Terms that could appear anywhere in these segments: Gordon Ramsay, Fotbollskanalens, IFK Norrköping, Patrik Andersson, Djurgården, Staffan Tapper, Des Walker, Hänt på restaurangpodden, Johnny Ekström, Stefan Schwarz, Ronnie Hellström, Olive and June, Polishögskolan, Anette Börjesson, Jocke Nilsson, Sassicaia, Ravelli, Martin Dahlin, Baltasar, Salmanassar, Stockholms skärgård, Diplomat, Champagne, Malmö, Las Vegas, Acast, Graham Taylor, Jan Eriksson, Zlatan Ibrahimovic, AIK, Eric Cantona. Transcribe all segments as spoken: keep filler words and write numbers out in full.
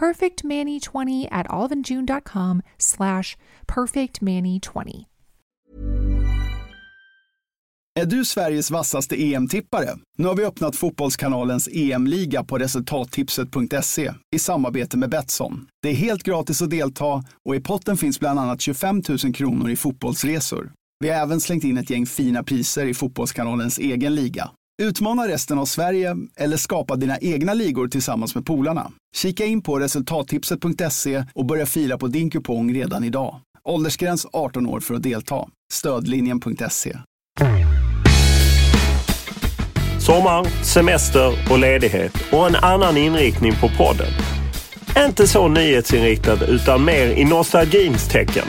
perfectmanny twenty at oliveandjune.com slash perfectmanny20. Är du Sveriges vassaste E M-tippare? Nu har vi öppnat Fotbollskanalens E M-liga på resultattipset punkt se i samarbete med Betsson. Det är helt gratis att delta och i potten finns bland annat tjugofem tusen kronor i fotbollsresor. Vi har även slängt in ett gäng fina priser i Fotbollskanalens egen liga. Utmana resten av Sverige eller skapa dina egna ligor tillsammans med polarna. Kika in på resultattipset punkt se och börja fila på din kupong redan idag. Åldersgräns arton år för att delta. Stödlinjen punkt se. Sommar, semester och ledighet och en annan inriktning på podden. Inte så nyhetsinriktad utan mer i nostalgins tecken.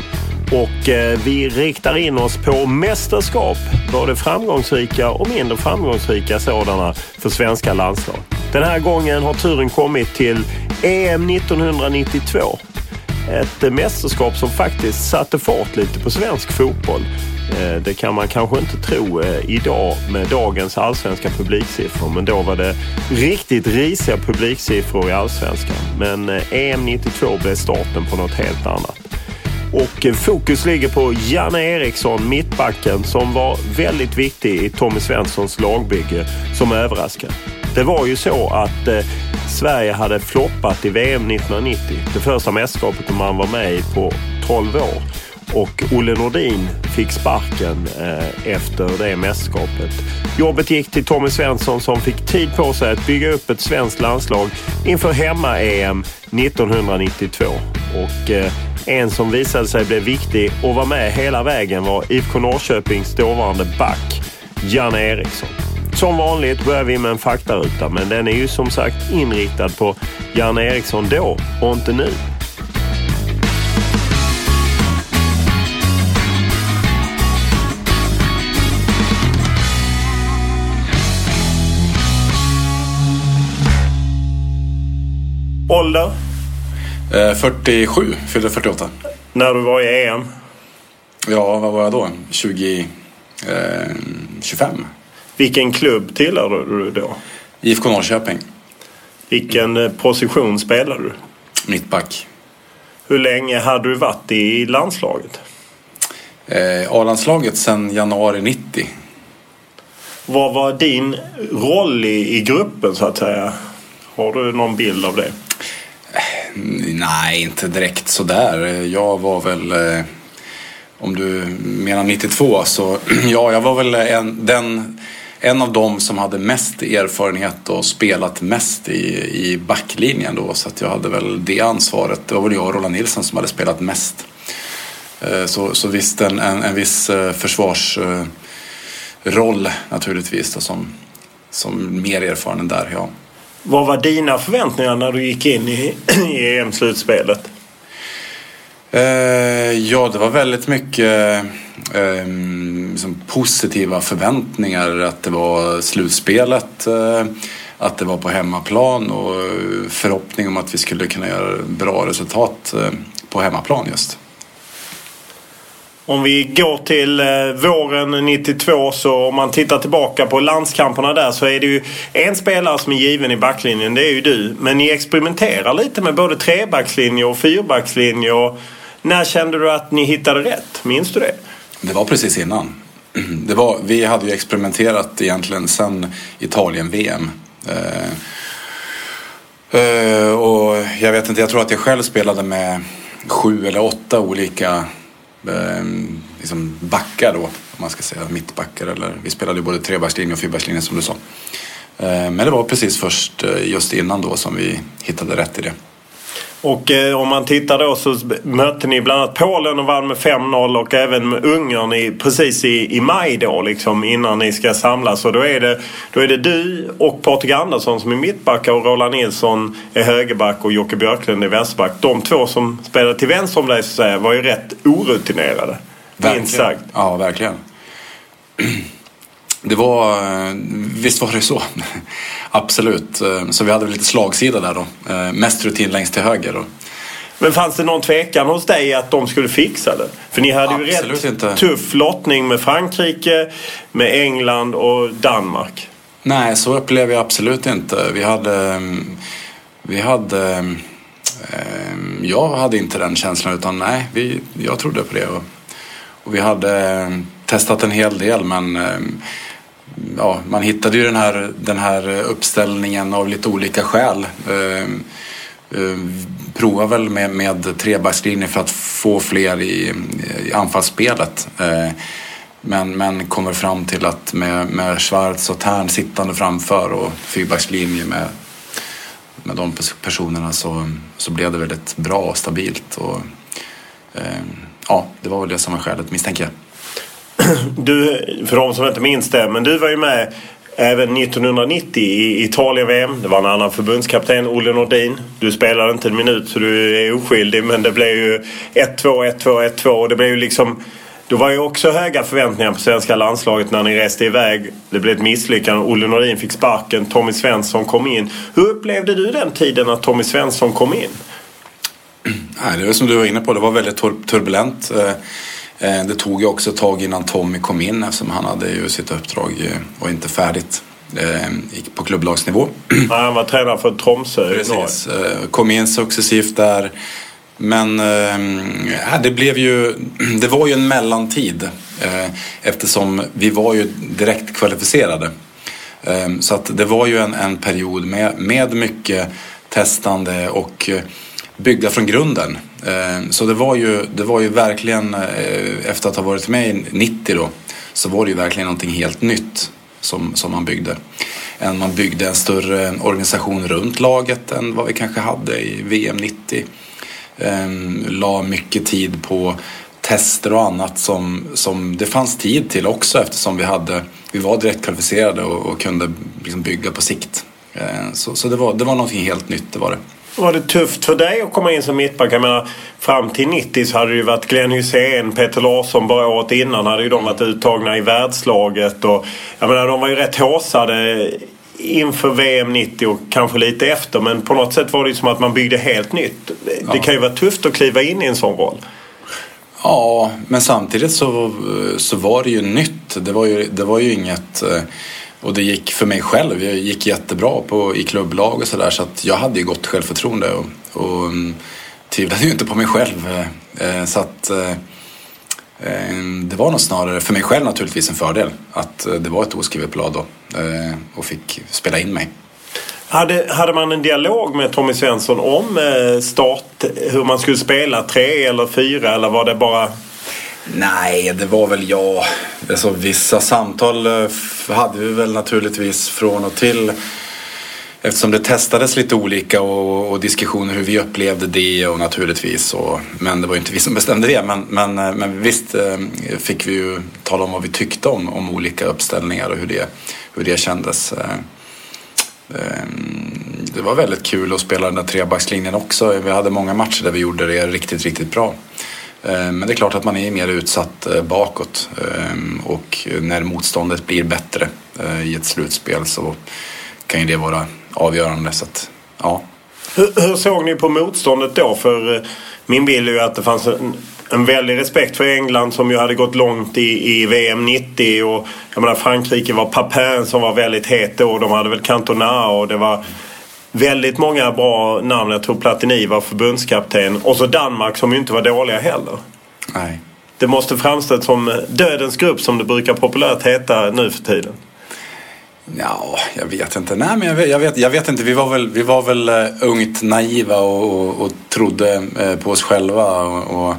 Och eh, vi riktar in oss på mästerskap, både framgångsrika och mindre framgångsrika sådana för svenska landslag. Den här gången har turen kommit till E M nittonhundranittiotvå. Ett mästerskap som faktiskt satte fart lite på svensk fotboll. Det kan man kanske inte tro idag med dagens allsvenska publiksiffror, men då var det riktigt risiga publiksiffror i allsvenskan. Men E M nittiotvå blev starten på något helt annat. Och fokus ligger på Jan Eriksson, mittbacken, som var väldigt viktig i Tommy Svenssons lagbygge som överraskade. Det var ju så att eh, Sverige hade floppat i V M nittonhundranittio, det första mästerskapet man var med i på tolv år. Och Olle Nordin fick sparken eh, efter det mästerskapet. Jobbet gick till Tommy Svensson som fick tid på sig att bygga upp ett svenskt landslag inför hemma-E M nittonhundranittiotvå. Och eh, en som visade sig bli viktig och var med hela vägen var I F K Norrköpings dåvarande back Jan Eriksson. Som vanligt börjar vi med en faktaruta, men den är ju som sagt inriktad på Jan Eriksson då och inte nu. Ålder? fyrtiosju, fyllde fyrtioåtta. När du var i E M? Ja, vad var jag då? tjugo, tjugofem. Vilken klubb tillhörde du då? I F K Norrköping. Vilken position spelade du? Mittback. Hur länge hade du varit i landslaget? Eh, A-landslaget sedan januari nittio. Vad var din roll i, i gruppen så att säga? Har du någon bild av det? Nej, inte direkt sådär. Jag var väl... Eh, om du menar nittiotvå så... ja, jag var väl en, den... En av dem som hade mest erfarenhet och spelat mest i, i backlinjen då. Så att jag hade väl det ansvaret. Det var väl jag och Roland Nilsson som hade spelat mest. Så, så visst en, en, en viss försvarsroll naturligtvis då, som, som mer erfaren än där, ja. Vad var dina förväntningar när du gick in i, i E M-slutspelet? Eh, ja, det var väldigt mycket... Eh, liksom positiva förväntningar, att det var slutspelet, eh, att det var på hemmaplan och förhoppning om att vi skulle kunna göra bra resultat eh, på hemmaplan just. Om vi går till våren nittiotvå, så om man tittar tillbaka på landskamperna där, så är det ju en spelare som är given i backlinjen, det är ju du. Men ni experimenterar lite med både trebackslinje och fyrbackslinje. Och när kände du att ni hittade rätt? Minns du det? Det var precis innan. Det var, vi hade ju experimenterat egentligen sedan Italien-V M. Eh, eh, och jag vet inte, jag tror att jag själv spelade med sju eller åtta olika... liksom backar då, om man ska säga mittbackar, eller vi spelade ju både trebackslinje och fyrbackslinje som du sa. Men det var precis först just innan då som vi hittade rätt i det. Och eh, om man tittar då, så mötte ni bland annat Polen och vann med fem noll, och även med Ungern i, precis i, i maj då liksom, innan ni ska samlas. Och då är det, då är det du och Patrik Andersson som är mittback, och Roland Nilsson är högerback och Jocke Björklund är vänsterback. De två som spelade till vänster om dig så säga, var ju rätt orutinerade. Verkligen. Ja, verkligen. Det var, visst var det så. Absolut. Så vi hade väl lite slagsida där då. Mest rutin längst till höger då. Men fanns det någon tvekan hos dig att de skulle fixa det? För ni hade ju absolut rätt inte. Tuff lottning med Frankrike, med England och Danmark. Nej, så upplevde jag absolut inte. Vi hade... Vi hade... Jag hade inte den känslan, utan nej, vi, jag trodde på det. Och, och vi hade testat en hel del, men... Ja, man hittade ju den här, den här uppställningen av lite olika skäl. Eh, eh, prova väl med, med trebackslinje för att få fler i, i anfallsspelet. Eh, men, men kommer fram till att med, med Schwarz och Tern sittande framför och fyrbackslinje med, med de personerna, så, så blev det väldigt bra och stabilt. Och, eh, ja, det var väl det som var skälet, misstänker jag. Du, för de som inte minns det, men du var ju med även nittonhundranittio i Italien-V M. Det var en annan förbundskapten, Olle Nordin. Du spelade inte en minut, så du är oskyldig, men det blev ju ett två, ett två, ett två, och det blev ju liksom, det var ju också höga förväntningar på svenska landslaget när ni reste iväg. Det blev ett misslyckande, Olle Nordin fick sparken, Tommy Svensson kom in. Hur upplevde du den tiden att Tommy Svensson kom in? Nej, det var som du var inne på, det var väldigt turbulent. Det tog ju också ett tag innan Tommy kom in, eftersom han hade ju sitt uppdrag och inte färdigt på klubblagsnivå. Nej, han var tränare för Tromsö. Precis, kom in successivt där. Men ja, det blev ju, det var ju en mellantid, eftersom vi var ju direkt kvalificerade. Så att det var ju en, en period med, med mycket testande och byggda från grunden. Så det var ju, det var ju verkligen, efter att ha varit med i nittio då, så var det ju verkligen någonting helt nytt som, som man byggde. Man byggde en större organisation runt laget än vad vi kanske hade i V M nittio. La mycket tid på tester och annat som, som det fanns tid till också, eftersom vi, hade, vi var direkt kvalificerade och, och kunde liksom bygga på sikt. Så, så det, var, det var någonting helt nytt, det var det. Var det tufft för dig att komma in som mittback? Jag menar, fram till nittio så hade det ju varit Glenn Hussein, Peter Larsson, bara året innan hade ju de varit uttagna i världslaget. Och, jag menar, de var ju rätt håsade inför V M nittio och kanske lite efter. Men på något sätt var det ju som att man byggde helt nytt. Det ja. Kan ju vara tufft att kliva in i en sån roll. Ja, men samtidigt så, så var det ju nytt. Det var ju, det var ju inget... Och det gick för mig själv. Jag gick jättebra på, i klubblag och sådär. Så att jag hade ju gott självförtroende. Och, och tvivlade ju inte på mig själv. Eh, så att eh, det var nog snarare för mig själv naturligtvis en fördel. Att det var ett oskrivet blad då. Eh, och fick spela in mig. Hade, hade man en dialog med Tommy Svensson om eh, start? Hur man skulle spela? Tre eller fyra? Eller var det bara... Nej, det var väl jag. Alltså, vissa samtal hade vi väl naturligtvis från och till, eftersom det testades lite olika och, och diskussioner hur vi upplevde det och naturligtvis. Och, men det var ju inte vi som bestämde det. Men, men, men visst fick vi ju tala om vad vi tyckte om, om olika uppställningar och hur det, hur det kändes. Det var väldigt kul att spela den där trebackslinjen också. Vi hade många matcher där vi gjorde det riktigt, riktigt bra. Men det är klart att man är mer utsatt bakåt, och när motståndet blir bättre i ett slutspel så kan ju det vara avgörande. Så att, ja. Hur, hur såg ni på motståndet då? För min bild är ju att det fanns en en väldig respekt för England som ju hade gått långt i, i V M nittio, och jag menar Frankrike var Papin som var väldigt het, och de hade väl Cantona, och det var väldigt många bra namn. Jag tror Platini var förbundskapten, och så Danmark som ju inte var dåliga heller. Nej. Det måste framställas som dödens grupp som det brukar populärt heta nu för tiden. Ja, jag vet inte. Nej, men jag vet, jag vet, jag vet inte. Vi var väl, vi var väl ungt naiva och, och, och trodde på oss själva. Och, och,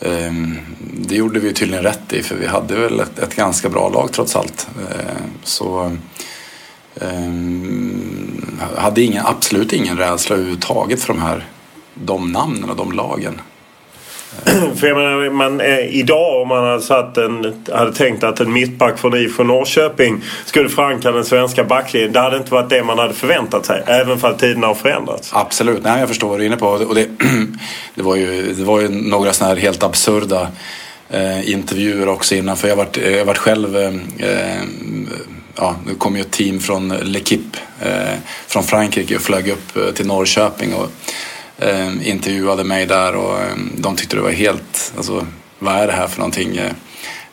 um, det gjorde vi tydligen rätt i, för vi hade väl ett, ett ganska bra lag trots allt. Uh, så um, hade ingen, absolut ingen rädsla överhuvudtaget för de här de namnen och de lagen. För jag menar, man, eh, idag om man hade, satt en, hade tänkt att en mittback från I F K Norrköping skulle förankra den svenska backlinjen, det hade inte varit det man hade förväntat sig, även för att tiderna har förändrats. Absolut, nej, jag förstår vad du är inne på. Och det, det, var ju, det var ju några sådana här helt absurda eh, intervjuer också innan, för jag varit, jag varit själv eh, ja, nu kom ju ett team från L'Equipe eh, från Frankrike och flög upp till Norrköping och Eh, intervjuade mig där, och eh, de tyckte det var helt, alltså, vad är det här för någonting? eh,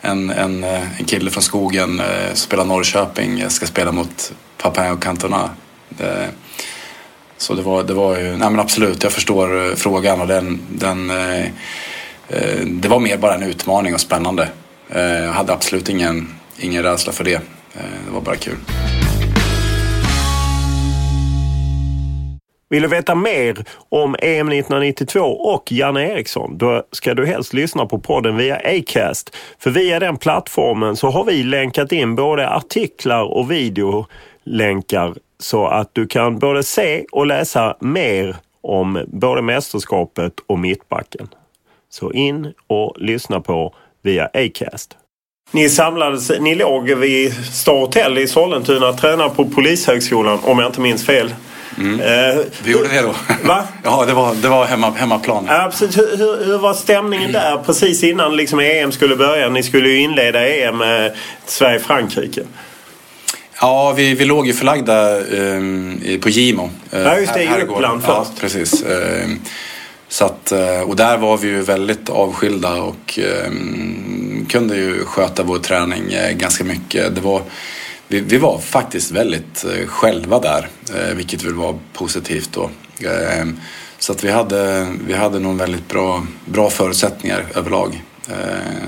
en, en, eh, en kille från skogen eh, som spelar Norrköping eh, ska spela mot Papin och Cantona. eh, så det var, det var ju, nej men absolut, jag förstår eh, frågan, och den, den eh, eh, det var mer bara en utmaning och spännande. eh, jag hade absolut ingen, ingen rädsla för det. eh, det var bara kul. Vill du veta mer om E M nittonhundranittiotvå och Jan Eriksson, då ska du helst lyssna på podden via Acast. För via den plattformen så har vi länkat in både artiklar och videolänkar, så att du kan både se och läsa mer om både mästerskapet och mittbacken. Så in och lyssna på via Acast. Ni samlades, ni låg vid Starhotel i Sollentuna och tränade på Polishögskolan, om jag inte minns fel. Mm. Uh, vi gjorde det då. Va? Ja, det var, det var hemma, hemmaplan. Ja, absolut. Hur, hur, hur var stämningen mm. där precis innan liksom E M skulle börja? Ni skulle ju inleda E M eh, Sverige-Frankrike. Ja, vi, vi låg ju förlagda eh, på Gimo. Eh, ja, just det, i Uppland först. Ja, precis. Eh, så att, och där var vi ju väldigt avskilda och eh, kunde ju sköta vår träning eh, ganska mycket. Det var... Vi var faktiskt väldigt själva där, vilket väl var positivt då. Så att vi hade, vi hade nog väldigt bra, bra förutsättningar överlag.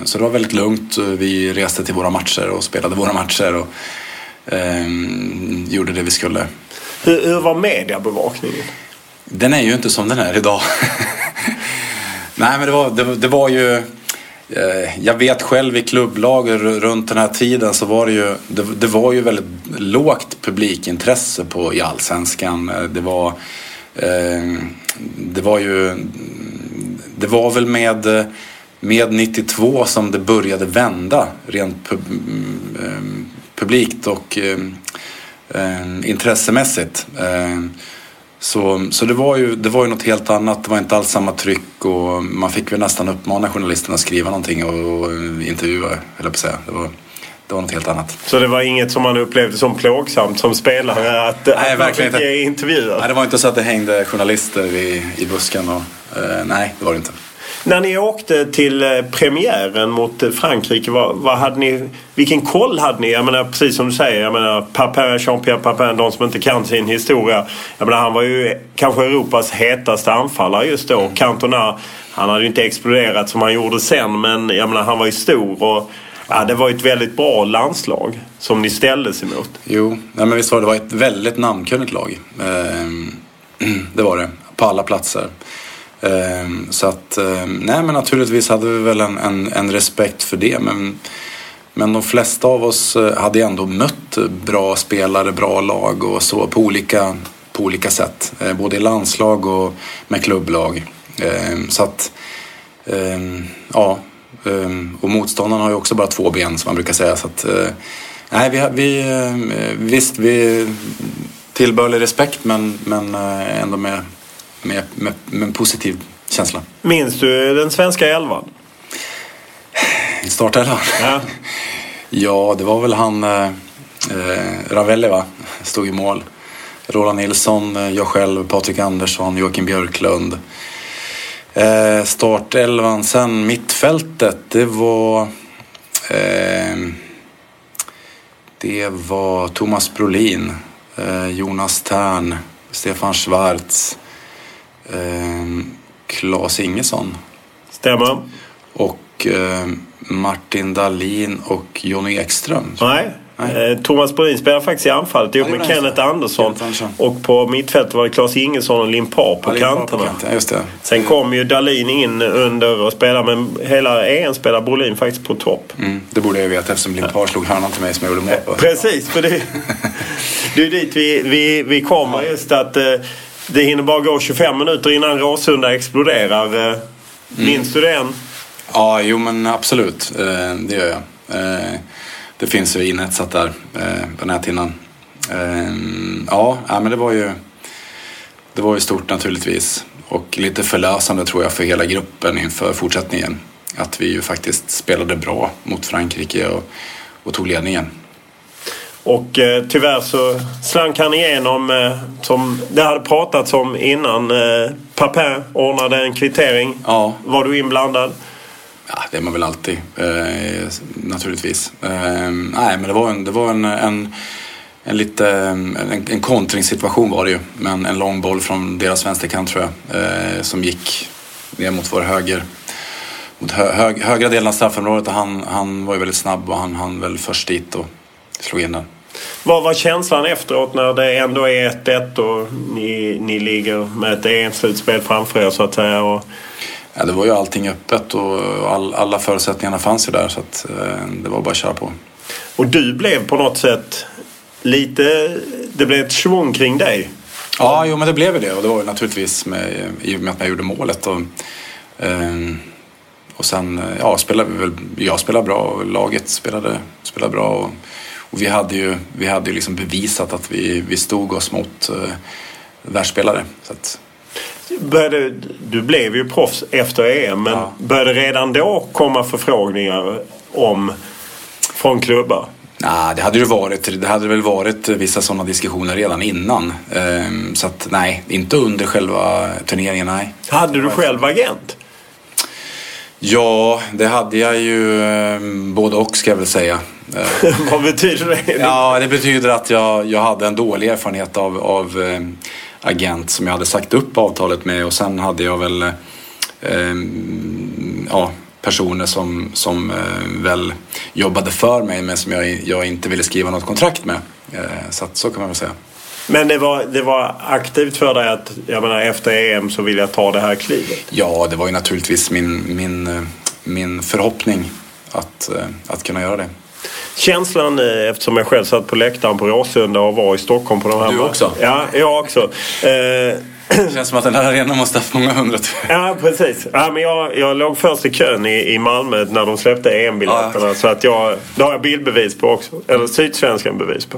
Så det var väldigt lugnt. Vi reste till våra matcher och spelade våra matcher och gjorde det vi skulle. Hur, hur var mediebevakningen? Den är ju inte som den är idag. Nej, men det var, det, det var ju... Jag vet själv i klubblag runt den här tiden så var det ju det, det var ju väldigt lågt publikintresse på i allsvenskan. Det var eh, det var ju det var väl med med nittiotvå som det började vända rent pub, eh, publikt och eh, intressemässigt. Eh, Så, så det var ju, det var ju något helt annat. Det var inte alls samma tryck, och man fick väl nästan uppmana journalisterna att skriva någonting och, och intervjua, eller på säga. Det var, det var något helt annat. Så det var inget som man upplevde som plågsamt som spelare att, nej, att man fick inte ge intervjuer? Nej, det var inte så att det hängde journalister i, i busken och, eh, nej, det var det inte. När ni åkte till premiären mot Frankrike, vad, vad hade ni, vilken koll hade ni? Jag menar, precis som du säger, jag menar, Papin, Jean-Pierre Papin, de som inte kan sin historia. Jag menar, han var ju kanske Europas hetaste anfallare just då. Cantona, han hade ju inte exploderat som han gjorde sen, men jag menar, han var ju stor, och ja, det var ju ett väldigt bra landslag som ni ställdes emot. Jo, nej, men visst var det, var ett väldigt namnkunnigt lag. Det var det, på alla platser. Så att, nej, men naturligtvis hade vi väl en, en, en respekt för det, men, men de flesta av oss hade ändå mött bra spelare, bra lag och så på olika, på olika sätt, både i landslag och med klubblag. Så att, ja, och motståndarna har ju också bara två ben, som man brukar säga, så att, nej, vi, vi, visst, vi tillbörlig respekt, men, men ändå med Med, med, med en positiv känsla. Minns du den svenska elvan? Startelvan? Ja. Ja, det var väl han eh, Ravelli, va? Stod i mål. Roland Nilsson, jag själv, Patrik Andersson, Jocke Björklund, Eh, startelvan sen mittfältet, det var eh, det var Thomas Brolin, eh, Jonas Tern, Stefan Schwarz, eh, Klas Ingesson. Stämmer. Och eh, Martin Dahlin och Johnny Ekström. Nej. Nej. Thomas Brolin spelar faktiskt i anfallet ihop ja, med Kenneth Andersson. Kenneth Andersson. Och på mittfältet var det Klas Ingesson och Limpar på ja, kanterna. På kanten. Just det. Sen kom ju Dahlin in under och spelade, men hela en spelar Brolin faktiskt på topp. Mm, det borde jag veta eftersom Limpar ja. slog hörnan till mig som jag gjorde mål på. Precis, för det, det är dit vi, vi, vi kommer ja. just att det hinner bara gå tjugofem minuter innan Råsunda exploderar. Minns mm. du den? Ja, jo men absolut. Det gör jag. Det finns ju inetsat där eh, på näthinnan. Eh, ja, men det var ju det var ju stort naturligtvis och lite förlösande tror jag för hela gruppen inför fortsättningen att vi ju faktiskt spelade bra mot Frankrike och, och tog ledningen. Och eh, tyvärr så slank han igenom eh, som det hade pratats om innan. Eh, Papin ordnade en kvittering. Ja. Var du inblandad? Ja, det är man väl alltid, eh, naturligtvis. Eh, nej, men det var en, det var en, en, en lite en, en kontringssituation var det ju. Men en lång boll från deras vänsterkant tror jag, eh, som gick ner mot vår höger, mot hö, hög, högra delen av straffområdet. Och han, han var ju väldigt snabb och han, han väl först dit och slog in den. Vad var känslan efteråt när det ändå är ett ett och ni, ni ligger med ett enslutspel framför er så att säga och... Ja, det var ju allting öppet och all, alla förutsättningarna fanns ju där så att eh, det var bara att köra på. Och du blev på något sätt lite, det blev ett svung kring dig. Ja, jo men det blev det och det var ju naturligtvis med, i och med att jag gjorde målet och, eh, och sen, ja spelade vi väl, jag spelade bra och laget spelade, spelade bra och, och vi hade ju, vi hade ju liksom bevisat att vi, vi stod oss mot eh, världsspelare så att... Började, du blev ju proffs efter E M, men ja. började redan då komma förfrågningar om från klubbar? Nej, det hade ju varit, det hade väl varit vissa sådana diskussioner redan innan. Um, så att nej, inte under själva turneringen, nej. Hade du själv agent? Ja, det hade jag ju um, både och ska jag väl säga. Vad betyder det? Ja, det betyder att jag, jag hade en dålig erfarenhet av... av um, agent som jag hade sagt upp avtalet med och sen hade jag väl eh, ja, personer som, som eh, väl jobbade för mig men som jag, jag inte ville skriva något kontrakt med. Eh, så att, så kan man väl säga. Men det var, det var aktivt för dig att jag menar, efter E M så vill jag ta det här klivet? Ja, det var ju naturligtvis min, min, min förhoppning att, att kunna göra det. Känslan, eftersom jag själv satt på läktaren på Råsunda och var i Stockholm på de här... Du också? Ja, jag också. Eh... Det känns som att den här arenan måste ha haft många hundrat. Ja, precis. Ja, men jag, jag låg först i kön i, i Malmö när de släppte E M-biljetterna. Ja. Så att jag, det har jag bildbevis på också. Eller Sydsvenskan bevis på.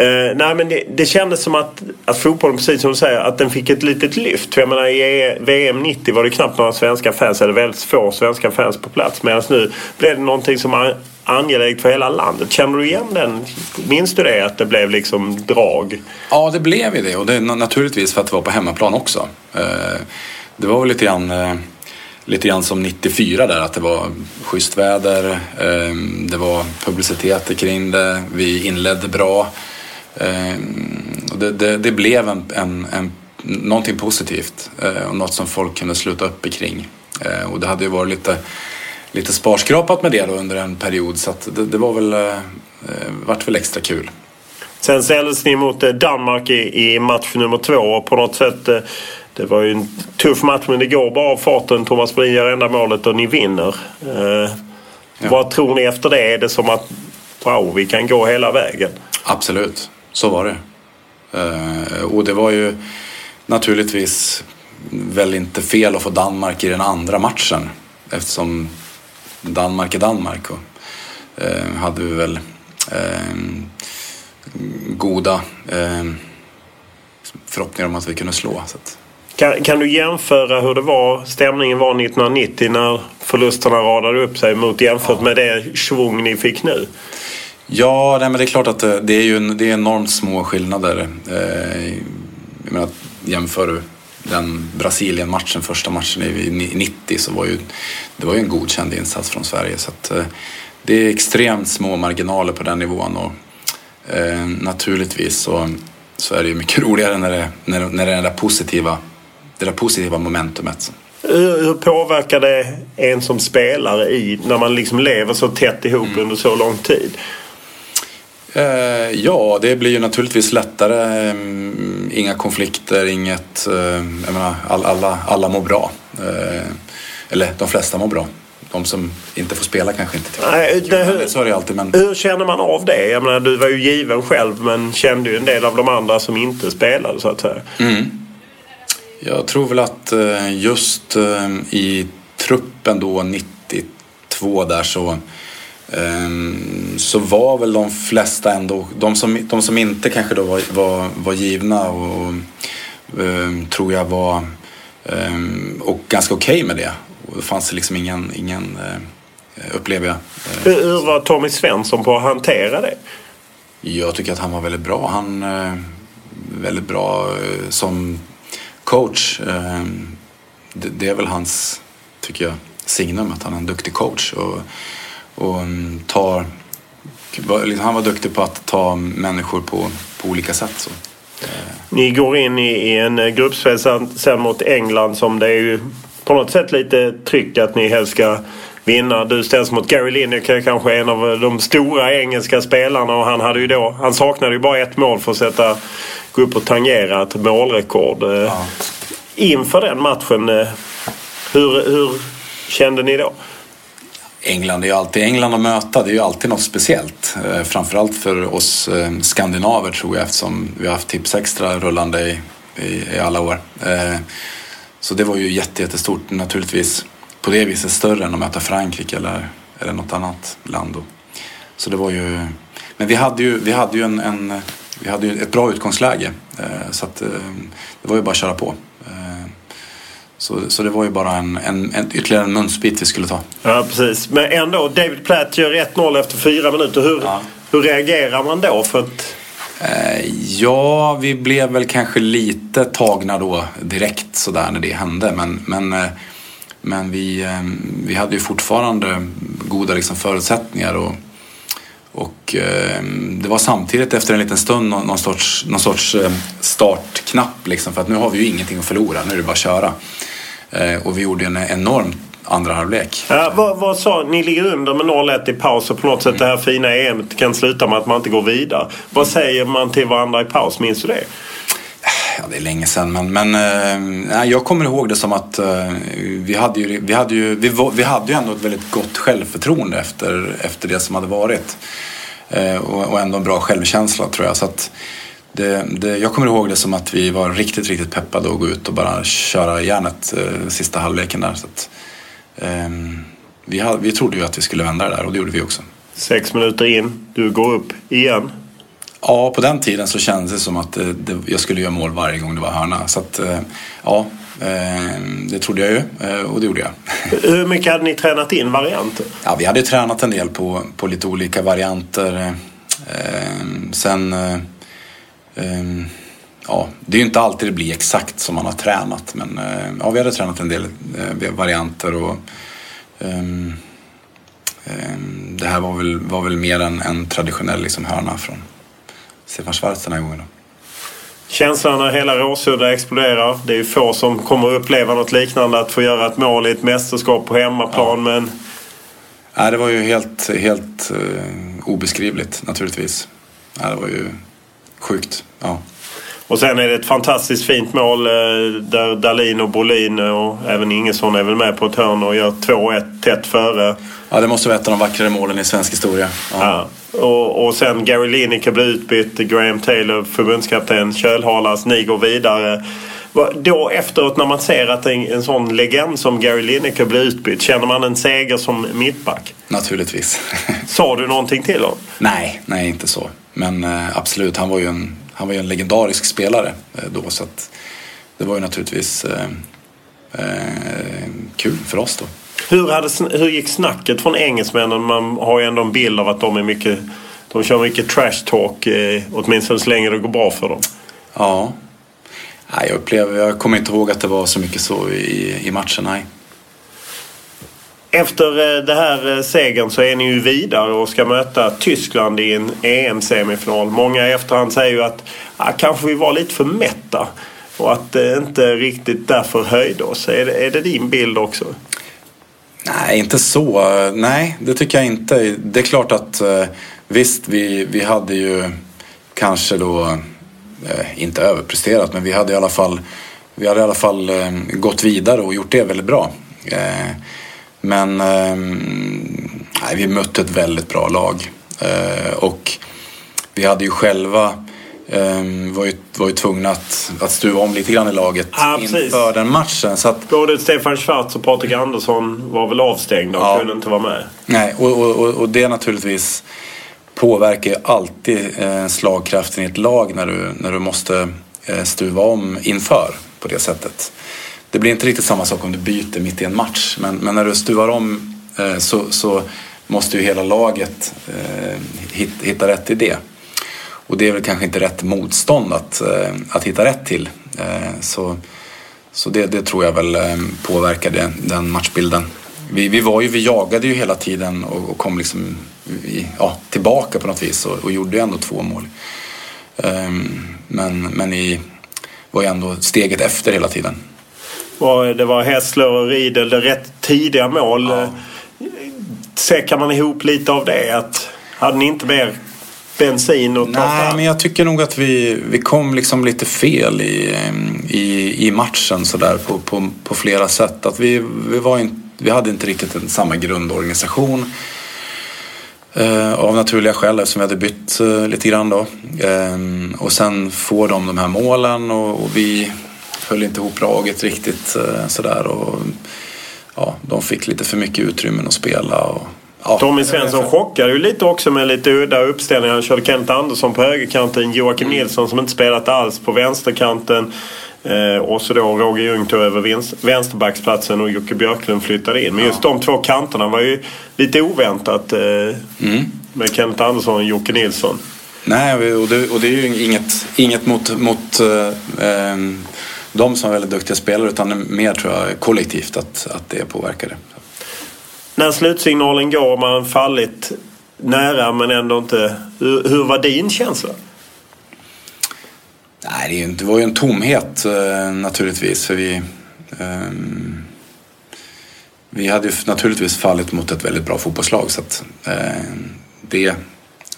Eh, nej, men det, det kändes som att, att fotbollen, precis som du säger, att den fick ett litet lyft. För jag menar, i V M nittio var det knappt några svenska fans, eller väldigt få svenska fans på plats. Medan nu blev det någonting som... Man, angeläget för hela landet. Känner du igen den? Minns du det? Att det blev liksom drag? Ja, det blev ju det. Och det är naturligtvis för att det var på hemmaplan också. Det var väl lite grann, lite grann som nittiofyra där. Att det var schysst väder. Det var publicitet kring det. Vi inledde bra. Det, det, det blev en, en, en, någonting positivt. Och något som folk kunde sluta upp kring. Och det hade ju varit lite... lite sparskrapat med det då under en period så att det, det var väl eh, vart väl extra kul. Sen ställdes ni mot Danmark i, i match nummer två och på något sätt eh, det var ju en tuff match men det går bara av farten. Thomas Brolin gör enda målet och ni vinner. Eh, ja. Vad tror ni efter det? Är det som att wow, vi kan gå hela vägen? Absolut, så var det. Eh, och det var ju naturligtvis väl inte fel att få Danmark i den andra matchen eftersom Danmark är Danmark och eh, hade vi väl eh, goda eh, förhoppningar om att vi kunde slå. Så att... kan, kan du jämföra hur det var, stämningen var nittonhundranittio när förlusterna radade upp sig mot jämfört ja. med det svung ni fick nu? Ja, nej, men det är klart att det är ju det är enormt små skillnader. Eh, jag menar, jämför du den Brasilien-matchen, första matchen i nittio, så var ju, det var ju en godkänd insats från Sverige. Så att, eh, det är extremt små marginaler på den nivån, och eh, naturligtvis så, så är det ju mycket roligare när det, när, när det är det där positiva, det där positiva momentumet. Hur, hur påverkar det en som spelare i, när man liksom lever så tätt ihop mm. under så lång tid? Ja, det blir ju naturligtvis lättare. Inga konflikter, inget, jag menar, alla, alla mår bra. Eller de flesta mår bra. De som inte får spela kanske inte. Nej, det, hur, så är det alltid, men... hur känner man av det? Jag menar, du var ju given själv, men kände ju en del av de andra som inte spelade, så att säga. Mm. Jag tror väl att just i truppen då nittiotvå där så... så var väl de flesta ändå, de som, de som inte kanske då var, var, var givna och, och tror jag var och ganska okej okay med det, och det fanns liksom ingen, ingen upplever jag. Hur var Tommy Svensson på att hantera det? Jag tycker att han var väldigt bra, han väldigt bra som coach. Det, det är väl hans, tycker jag, signum att han är en duktig coach, och och tar, han var duktig på att ta människor på, på olika sätt. Så. Ni går in i, i en gruppspel sen, sen mot England, som det är ju på något sätt lite tryck att ni helst ska vinna. Du ställs mot Gary Lineker, kanske en av de stora engelska spelarna, och han, hade ju då, han saknade ju bara ett mål för att sätta, gå upp och tangera ett målrekord. Ja. Inför den matchen, hur, hur kände ni då? England är ju alltid England att möta, det är ju alltid något speciellt, framförallt för oss skandinaver tror jag, eftersom vi har haft tips extra rullande i, i, i alla år, så det var ju jätte, jättestort naturligtvis, på det viset större än att möta Frankrike eller, eller något annat land då. Så det var ju, men vi hade ju, vi hade ju en, en vi hade ju ett bra utgångsläge, så att det var ju bara att köra på. Så, så det var ju bara en, en, en, ytterligare en munsbit vi skulle ta. Ja, precis. Men ändå, David Platt gör ett noll efter fyra minuter. Hur, ja. hur reagerar man då? För att... eh, ja, vi blev väl kanske lite tagna då direkt sådär när det hände. Men, men, eh, men vi, eh, vi hade ju fortfarande goda liksom, förutsättningar. Och, och eh, det var samtidigt efter en liten stund någon, någon sorts, någon sorts eh, startknapp. Liksom, för att nu har vi ju ingenting att förlora. Nu är det bara att köra. Och vi gjorde en enorm andra halvlek. Ja, vad, vad sa ni? Ligger under med noll ett i paus, och på något sätt det här fina E M kan sluta med att man inte går vidare. Vad säger man till varandra i paus? Minns du det? Ja, det är länge sedan, men, men nej, jag kommer ihåg det som att vi hade ju, vi hade ju, vi var, vi hade ju ändå ett väldigt gott självförtroende efter, efter det som hade varit, och, och ändå en bra självkänsla tror jag, så att Det, det, jag kommer ihåg det som att vi var riktigt, riktigt peppade och gå ut och bara köra järnet eh, sista halvleken där. Så att, eh, vi, hade, vi trodde ju att vi skulle vända det där, och det gjorde vi också. Sex minuter in, du går upp igen. Ja, på den tiden så kändes det som att eh, det, jag skulle göra mål varje gång det var hörna. Så att, eh, ja, eh, det trodde jag ju eh, och det gjorde jag. Hur mycket hade ni tränat in varianter? Ja, vi hade ju tränat en del på, på lite olika varianter. Eh, sen... Eh, ja, det är ju inte alltid det blir exakt som man har tränat, men ja, vi hade tränat en del varianter, och um, um, det här var väl, var väl mer än en traditionell liksom, hörna från Stefan Schwarz den här gången då. Känslan när hela Råsunda exploderar, det är ju få som kommer att uppleva något liknande, att få göra ett mål i ett mästerskap på hemmaplan, ja. men... Nej, det var ju helt, helt uh, obeskrivligt naturligtvis. Nej, det var ju sjukt, ja. Och sen är det ett fantastiskt fint mål där Dahlin och Brolin och även Ingesson är väl med på ett hörn och gör två ett tätt före. Ja, det måste vara ett av de vackrare målen i svensk historia. Ja. Ja. Och, och sen Gary Lineker blir utbytt, Graham Taylor, förbundskapten, kölhalas, ni går vidare. Då efteråt när man ser att en, en sån legend som Gary Lineker blir utbytt, känner man en seger som mittback? Naturligtvis. Sa du någonting till honom? Nej, nej inte så. Men eh, absolut, han var ju en, han var ju en legendarisk spelare eh, då, så att det var ju naturligtvis eh, eh, kul för oss då. Hur, hade, hur gick snacket från engelsmännen? Man har ju ändå en bild av att de är mycket, de kör mycket trash talk, eh, åtminstone så länge det går bra för dem. Ja. Nej, jag upplevde, jag kommer inte ihåg att det var så mycket så i, i matchen, nej. Efter det här segern så är ni ju vidare och ska möta Tyskland i en E M-semifinal. Många i efterhand säger ju att ah, kanske vi var lite för mätta och att det inte riktigt därför höjde oss. Är det, är det din bild också? Nej, inte så. Nej, det tycker jag inte. Det är klart att visst, vi, vi hade ju kanske då inte överpresterat, men vi hade i alla fall, vi hade i alla fall gått vidare och gjort det väldigt bra. Men nej, vi mötte ett väldigt bra lag och vi hade ju själva var ju, var ju tvungna att, att stuva om lite grann i laget, ja, inför den matchen. Så att, både Stefan Schwarz och Patrik Andersson var väl avstängda och ja, kunde inte vara med. Nej, och, och, och det naturligtvis påverkar alltid slagkraften i ett lag när du, när du måste stuva om inför på det sättet. Det blir inte riktigt samma sak om du byter mitt i en match. Men, men när du stuvar om eh, så, så måste ju hela laget eh, hit, hitta rätt i det. Och det är väl kanske inte rätt motstånd att, eh, att hitta rätt till. Eh, så så det, det tror jag väl eh, påverkade den matchbilden. Vi, vi, var ju, vi jagade ju hela tiden och, och kom liksom, vi, ja, tillbaka på något vis. Och, och gjorde ju ändå två mål. Eh, men, men vi var ju ändå steget efter hela tiden. Det var Hässler och Riedel, det rätt tidiga mål. Ja. Säkrar man ihop lite av det? Att hade ni inte mer bensin och ta? Nej, men jag tycker nog att vi, vi kom liksom lite fel i, i, i matchen så där, på, på, på flera sätt. Att vi, vi, var in, vi hade inte riktigt en, samma grundorganisation eh, av naturliga skäl som vi hade bytt eh, lite grann. Då. Eh, och sen får de de här målen och, och vi... höll inte ihop laget riktigt sådär och ja, de fick lite för mycket utrymme att spela och, ja. Tommy Svensson chockade ju lite också med lite udda uppställningar. Han körde Kenneth Andersson på högerkanten, Joakim mm. Nilsson som inte spelat alls på vänsterkanten eh, och så då Roger Ljung tog över vinst, vänsterbacksplatsen och Jocke Björklund flyttade in. Men just ja, de två kanterna var ju lite oväntat eh, mm. med Kenneth Andersson och Jocke Nilsson. Nej, och det, och det är ju inget, inget mot... mot eh, de som är väldigt duktiga spelare, utan mer tror jag kollektivt att, att det påverkade. När slutsignalen går, man fallit nära men ändå inte. Hur, hur var din känsla? Nej, det var ju en tomhet naturligtvis, för vi um, vi hade ju naturligtvis fallit mot ett väldigt bra fotbollslag, så att uh, det,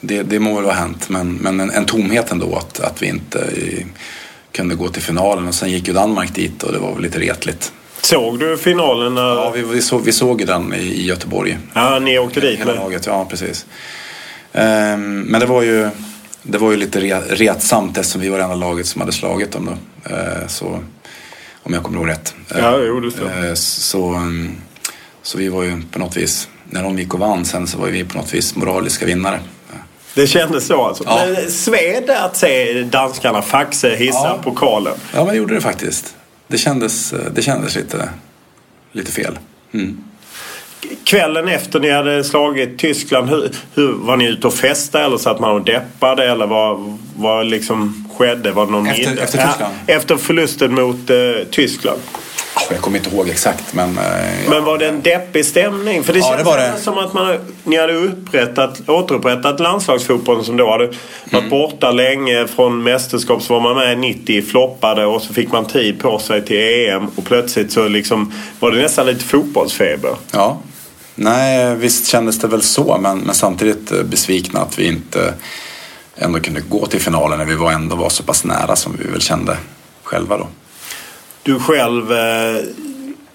det det må väl ha hänt, men men en, en tomhet ändå att att vi inte i, kunde gå till finalen, och sen gick ju Danmark dit och det var väl lite retligt. Såg du finalen? När... Ja, vi, vi, såg, vi såg den i, i Göteborg. Ja, ni åkte dit? Hela laget, ja precis. Ehm, men det var ju det var ju lite re, retsamt eftersom vi var det enda laget som hade slagit dem då. Ehm, så, om jag kommer ihåg rätt. Ehm, ja, jo, det stämmer. Ehm, så, så vi var ju på något vis, när de gick och vann sen så var vi på något vis moraliska vinnare. Det kändes så alltså. Ja. Men sved att se danskarna faxa hissa ja. pokalen. Ja, men gjorde det faktiskt. Det kändes, det kändes lite, lite fel. Mm. Kvällen efter ni hade slagit Tyskland, hur, hur var ni ute och festade eller så att man deppade eller vad, vad liksom skedde? Var det någon efter, efter Tyskland? Ja, efter förlusten mot eh, Tyskland. Jag kommer inte ihåg exakt, men... Eh, men var det en deppig stämning? För det ja, känns det var det. Som att man, ni hade upprättat, återupprättat landslagsfotbollen som då hade mm. varit borta länge från mästerskap, så var man med nittio, floppade och så fick man tid på sig till E M och plötsligt så liksom var det nästan lite fotbollsfeber. Ja, nej visst kändes det väl så, men, men samtidigt besvikna att vi inte ändå kunde gå till finalen när vi var ändå var så pass nära som vi väl kände själva då. Du själv eh,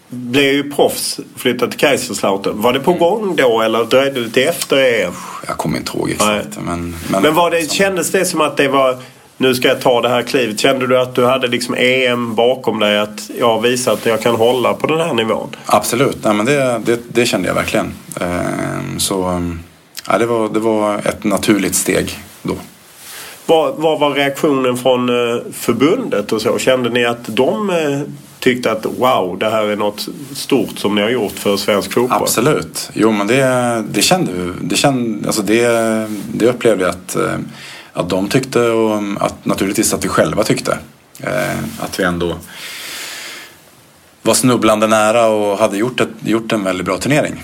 blev ju proffs, flyttade till Kaiserslautern. Var det på gång då eller dröjde det till efter er? Jag kommer inte ihåg exakt. Men, men, men var det, kändes det som att det var, nu ska jag ta det här klivet? Kände du att du hade liksom E M bakom dig, att jag visar att jag kan hålla på den här nivån? Absolut, nej, men det, det, det kände jag verkligen. Ehm, så ja, det, var, det var ett naturligt steg då. Vad, vad var reaktionen från förbundet och så? Kände ni att de tyckte att wow, det här är något stort som ni har gjort för svensk fotboll? Absolut. Jo, men det, det kände vi. Det, kände, alltså det, det upplevde jag att, att de tyckte och att, naturligtvis att vi själva tyckte. Eh, att vi ändå var snubblande nära och hade gjort, ett, gjort en väldigt bra turnering.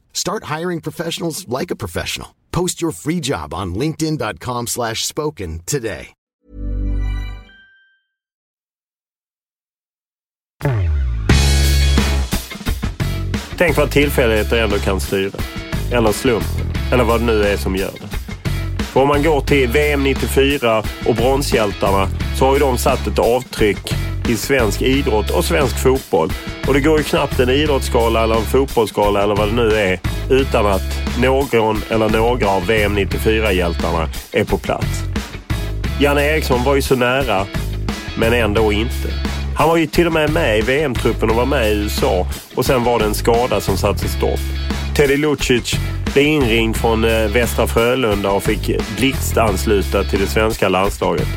Start hiring professionals like a professional. Post your free job on linkedin.com slash spoken today. Tänk vad tillfälligheter ändå kan styra. Eller slump. Eller vad det nu är som gör det. För om man går till V M nittiofyra och bronshjältarna, så har ju de satt ett avtryck i svensk idrott och svensk fotboll. Och det går ju knappt en idrottsskala eller en fotbollsskala eller vad det nu är utan att någon eller några av V M nittiofyra-hjältarna är på plats. Jan Eriksson var ju så nära, men ändå inte. Han var ju till och med med i V M-truppen och var med i U S A, och sen var det en skada som satte stopp. Teddy Lucic blev inringd från Västra Frölunda och fick blixtansluta till det svenska landslaget.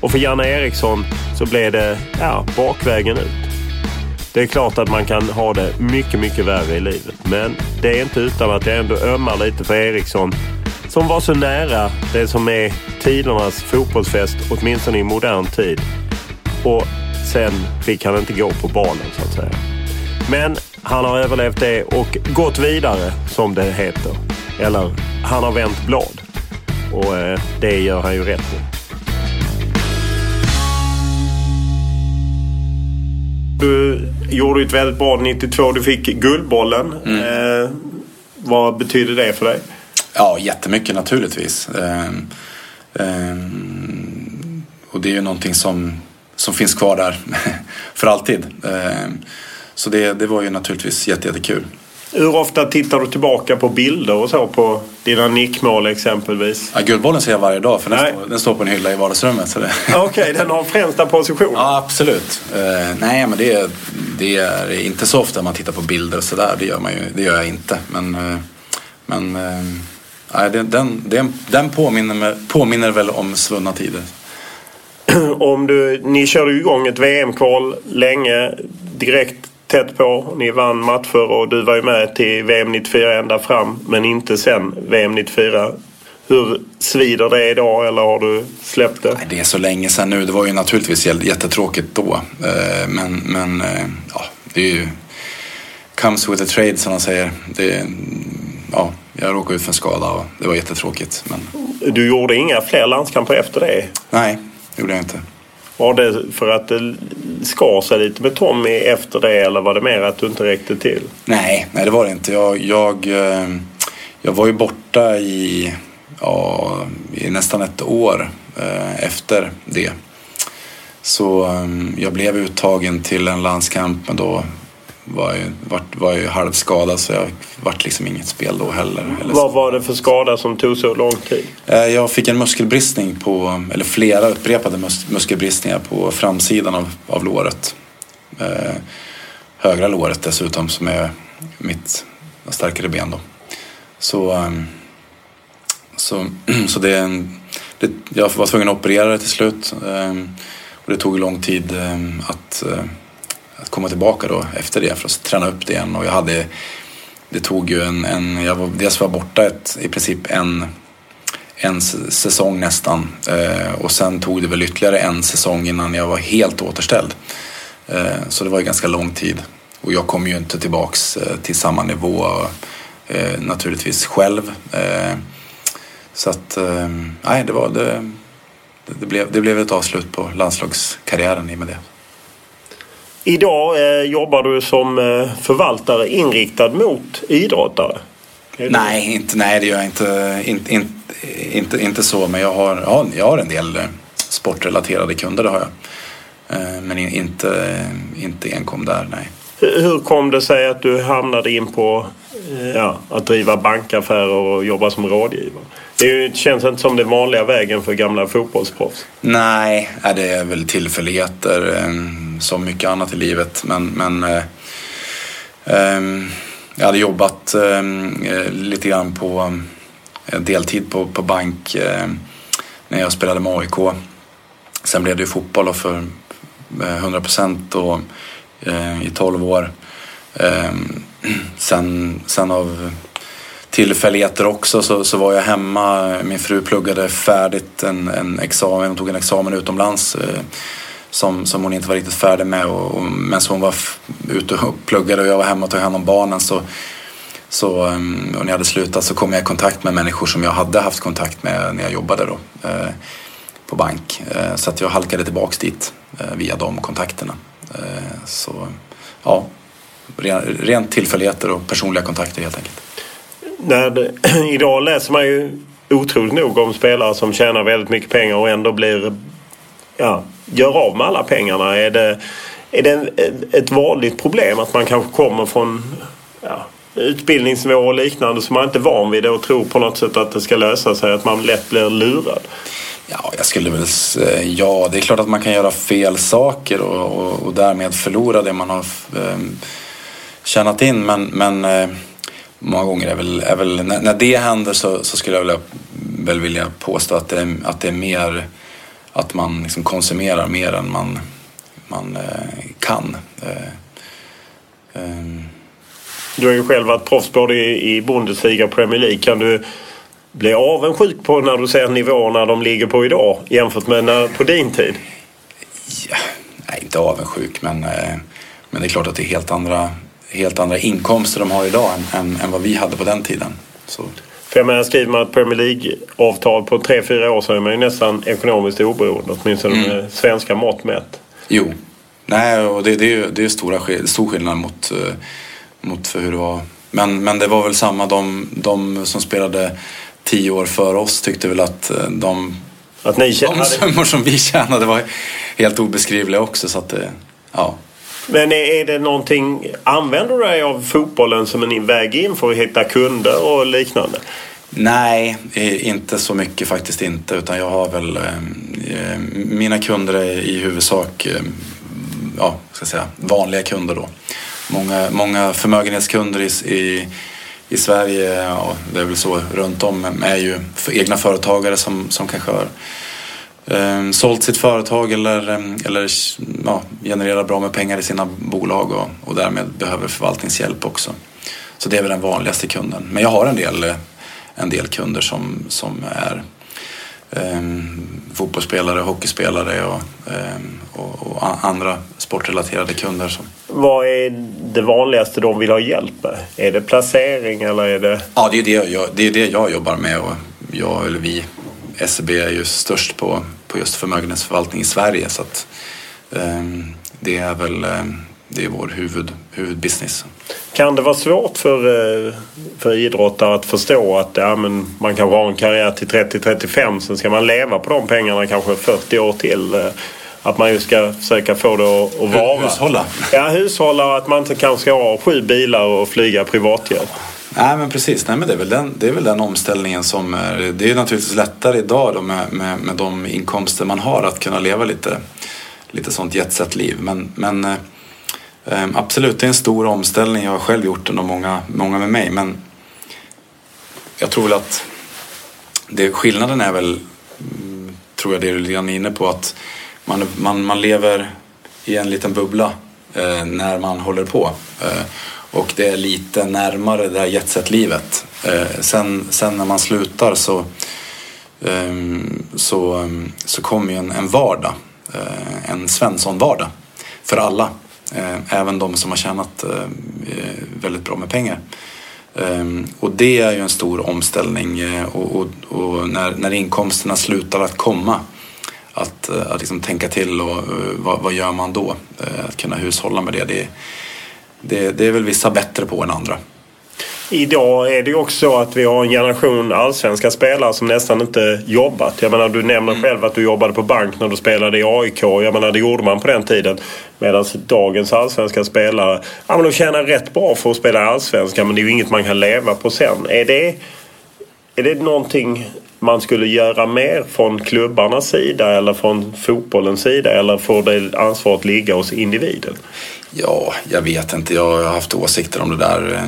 Och för Jan Eriksson så blev det ja, bakvägen ut. Det är klart att man kan ha det mycket, mycket värre i livet. Men det är inte utan att jag ändå ömmar lite för Eriksson, som var så nära det som är tidernas fotbollsfest, åtminstone i modern tid. Och sen fick han inte gå på banan, så att säga. Men han har överlevt det och gått vidare, som det heter. Eller han har vänt blad. Och eh, det gör han ju rätt i. Du gjorde ett väldigt bra nittiotvå. Du fick guldbollen. Mm. Eh, vad betyder det för dig? Ja, jättemycket naturligtvis. Eh, eh, och det är ju någonting som, som finns kvar där för alltid. Eh, så det, det var ju naturligtvis jätte, jättekul. Hur ofta tittar du tillbaka på bilder och så på dina nickmål exempelvis? Ja, guldbollen ser jag varje dag, för den står, den står på en hylla i vardagsrummet. Så det... Okej, okay, den har främsta position. Ja, absolut. Uh, nej, men det, det är inte så ofta man tittar på bilder och sådär. Det gör man ju, det gör jag inte. Men, uh, men uh, nej, den, den, den påminner, påminner väl om svunna tider. Om du, ni körde igång ett V M-kval länge direkt tätt på, ni vann matcher och du var ju med till V M nittiofyra ända fram, men inte sen V M nittiofyra. Hur svider det idag, eller har du släppt det? Nej, det är så länge sedan nu. Det var ju naturligtvis jättetråkigt då, men, men ja, det är ju comes with a trade, som man säger. Det, ja, jag råkade ut för en skada och det var jättetråkigt. Men... Du gjorde inga fler landskamper efter det? Nej, det gjorde jag inte. Var det för att det skar sig lite med Tommy efter det, eller var det mer att du inte räckte till? Nej, nej det var det inte. Jag, jag, jag var ju borta i, ja, i nästan ett år efter det. Så jag blev uttagen till en landskamp, men då var jag, var, var jag halvskadad, så jag vart liksom inget spel då heller. Eller vad var det för skada som tog så lång tid? Jag fick en muskelbristning på, eller flera upprepade mus- muskelbristningar på framsidan av, av låret. Eh, högra låret dessutom, som är mitt starkare ben då. Så, så, så det, det, jag var tvungen att operera det till slut. Eh, Och det tog lång tid att, att komma tillbaka då efter det för att träna upp det igen. Och jag hade, det tog ju en, en jag var, dels var borta ett, i princip en, en säsong nästan. Och sen tog det väl ytterligare en säsong innan jag var helt återställd. Så det var ju ganska lång tid. Och jag kom ju inte tillbaks till samma nivå naturligtvis själv. Så att, nej, det var det... Det blev, det blev ett avslut på landslagskarriären i med det. Idag eh, jobbar du som eh, förvaltare inriktad mot idrottare? Nej, inte, nej, det gör jag inte, inte, inte, inte, inte så. Men jag har, ja, jag har en del sportrelaterade kunder, det har jag. Eh, men inte, inte enkom där, nej. Hur, hur kom det sig att du hamnade in på ja, att driva bankaffärer och jobba som rådgivare? Det känns inte som den vanliga vägen för gamla fotbollsproffs. Nej, det är väl tillfälligheter som mycket annat i livet. Men, men eh, jag hade jobbat eh, lite grann på deltid på, på bank eh, när jag spelade med A I K. Sen blev det ju fotboll och för hundra procent och, eh, i tolv år. Eh, sen, sen av... tillfälligheter också så, så var jag hemma. Min fru pluggade färdigt en, en examen. Hon tog en examen utomlands eh, som, som hon inte var riktigt färdig med. Och, och, men så hon var f- ute och pluggade och jag var hemma och tog hand om barnen. Så, så, um, och när jag hade slutat så kom jag i kontakt med människor som jag hade haft kontakt med när jag jobbade då, eh, på bank. Eh, så att jag halkade tillbaka dit eh, via de kontakterna. Eh, så ja, rent ren tillfälligheter och personliga kontakter helt enkelt. När, idag läser man ju otroligt nog om spelare som tjänar väldigt mycket pengar och ändå blir ja, gör av med alla pengarna. Är det, är det en, ett vanligt problem att man kanske kommer från ja, utbildningsnivå och liknande som man inte är van vid det och tror på något sätt att det ska lösa sig, att man lätt blir lurad? Ja, jag skulle väl säga, ja, det är klart att man kan göra fel saker och, och, och därmed förlora det man har eh, tjänat in, men, men eh, många gånger är väl, är väl när, när det händer så, så skulle jag vilja, väl vilja påstå att det, är, att det är mer att man liksom konsumerar mer än man, man eh, kan. Eh, eh. Du har ju själv varit proffs både i, i Bundesliga och Premier League. Kan du bli avundsjuk på när du ser nivåerna de ligger på idag jämfört med när, på din tid? Ja, nej, inte avundsjuk, men, eh, men det är klart att det är helt andra... helt andra inkomster de har idag än, än, än vad vi hade på den tiden. Så. För jag menar, skriver man ett Premier League-avtal på tre fyra år så är man ju nästan ekonomiskt oberoende, åtminstone mm. med svenska mått mätt. Jo, nej, och det, det är ju det är stora, stor skillnad mot, mot för hur det var. Men, men det var väl samma, de, de som spelade tio år för oss tyckte väl att de, att ni tjänade. De summor som vi tjänade var helt obeskrivliga också, så att det, ja. Men är det någonting, använder du dig av fotbollen som en väg in för att hitta kunder och liknande? Nej, inte så mycket faktiskt inte. Utan jag har väl, eh, mina kunder är i huvudsak eh, ja, ska säga, vanliga kunder då. Många, många förmögenhetskunder i, i, i Sverige, ja, det är väl så runt om, är ju för egna företagare som, som kanske har sålt sitt företag eller, eller ja, genererar bra med pengar i sina bolag och, och därmed behöver förvaltningshjälp också. Så det är väl den vanligaste kunden. Men jag har en del, en del kunder som, som är um, fotbollsspelare, hockeyspelare och, um, och, och andra sportrelaterade kunder. Som... Vad är det vanligaste de vill ha hjälp med? Är det placering eller är det... Ja, det är det jag, det är det jag jobbar med och jag eller vi... S C B är ju störst på, på just förmögenhetsförvaltning i Sverige, så att eh, det är väl eh, det är vår huvud, huvudbusiness. Kan det vara svårt för, eh, för idrottare att förstå att ja, men man kan ha en karriär till trettio till trettiofem, sen ska man leva på de pengarna kanske fyrtio år till, eh, att man ju ska försöka få det att vara? Hushålla. Ja, hushålla, att man inte kanske har sju bilar och flyga privatjet. Nej, men precis. Nej, men det är väl den, det är väl den omställningen som är, det är naturligtvis lättare idag då med, med, med de inkomster man har att kunna leva lite, lite sånt jetset-liv. Men, men eh, absolut, det är en stor omställning. Jag har själv gjort den och många, många med mig. Men jag tror väl att det, skillnaden är väl, tror jag det är lite grann inne på, att man, man, man lever i en liten bubbla eh, när man håller på. Eh, och det är lite närmare det här jetset-livet. Eh, sen, sen när man slutar så, eh, så, så kommer ju en, en vardag. Eh, en Svensson-vardag för alla. Eh, även de som har tjänat eh, väldigt bra med pengar. Um, och det är ju en stor omställning uh, och, och, och när, när inkomsterna slutar att komma att, uh, att liksom tänka till och uh, vad, vad gör man då? Uh, att kunna hushålla med det det, det det är väl vissa bättre på än andra. Idag är det ju också att vi har en generation allsvenska spelare som nästan inte jobbat. Jag menar, du nämner mm. själv att du jobbade på bank när du spelade i A I K. Jag menar, det gjorde man på den tiden. Medan dagens allsvenska spelare, ja, men de tjänar rätt bra för att spela allsvenska, men det är ju inget man kan leva på sen. Är det, är det någonting man skulle göra mer från klubbarnas sida eller från fotbollens sida, eller får det ansvaret ligga hos individen? Ja, jag vet inte. Jag har haft åsikter om det där.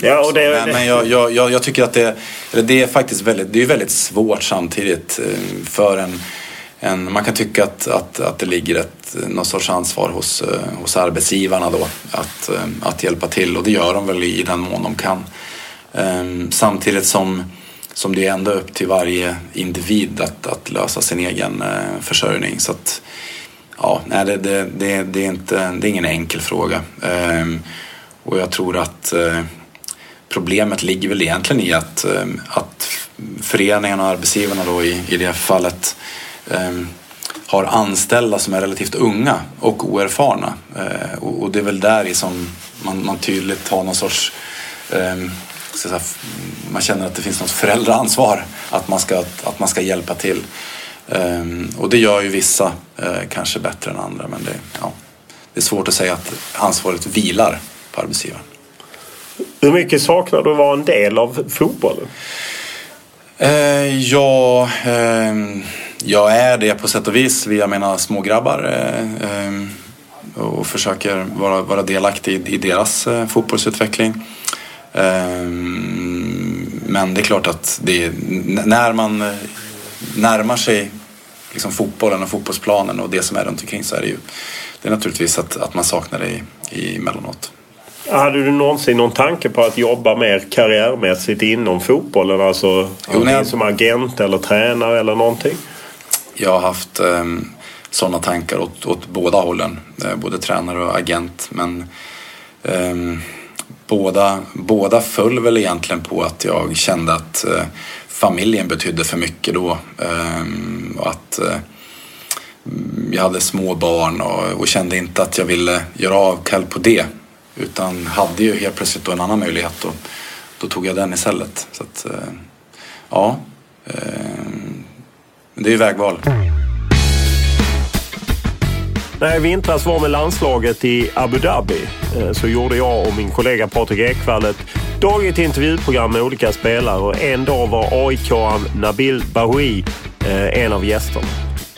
Ja, och det, men, det. men jag, jag, jag tycker att det, det är faktiskt väldigt, det är väldigt svårt samtidigt för en, en man kan tycka att, att, att det ligger ett, någon sorts ansvar hos, hos arbetsgivarna då, att, att hjälpa till, och det gör de väl i den mån de kan, samtidigt som, som det är ändå upp till varje individ att, att lösa sin egen försörjning. Så att, ja, nej, det, det, det, det, är inte, det är ingen enkel fråga, och jag tror att problemet ligger väl egentligen i att, att föreningarna och arbetsgivarna då i, i det fallet um, har anställda som är relativt unga och oerfarna. Uh, och, och det är väl där i som man, man tydligt har någon sorts... Um, ska säga, man känner att det finns något föräldraansvar att man ska, att man ska hjälpa till. Um, och det gör ju vissa uh, kanske bättre än andra, men det, ja, det är svårt att säga att ansvaret vilar på arbetsgivaren. Hur mycket saknar du att vara en del av fotbollen? Eh, ja, eh, jag är det på sätt och vis via mina smågrabbar eh, eh, och försöker vara, vara delaktig i, i deras eh, fotbollsutveckling. Eh, men det är klart att det är, n- när man närmar sig liksom fotbollen och fotbollsplanen och det som är runt omkring, så är det ju det är naturligtvis att, att man saknar det i, emellanåt. Hade du någonsin någon tanke på att jobba mer karriärmässigt inom fotbollen? Alltså jo, nej. Som agent eller tränare eller någonting? Jag har haft eh, sådana tankar åt, åt båda hållen. Eh, både tränare och agent. Men eh, båda, båda föll väl egentligen på att jag kände att eh, familjen betydde för mycket då. Eh, och att... Eh, jag hade små barn och, och kände inte att jag ville göra avkall på det. Utan hade ju helt plötsligt då en annan möjlighet, och då tog jag den istället. Så att, ja, det är ju vägval. När jag vintras var med landslaget i Abu Dhabi så gjorde jag och min kollega Patrik Ekvall ett dagligt intervjuprogram med olika spelare. Och en dag var A I K-an Nabil Bahoui en av gästerna.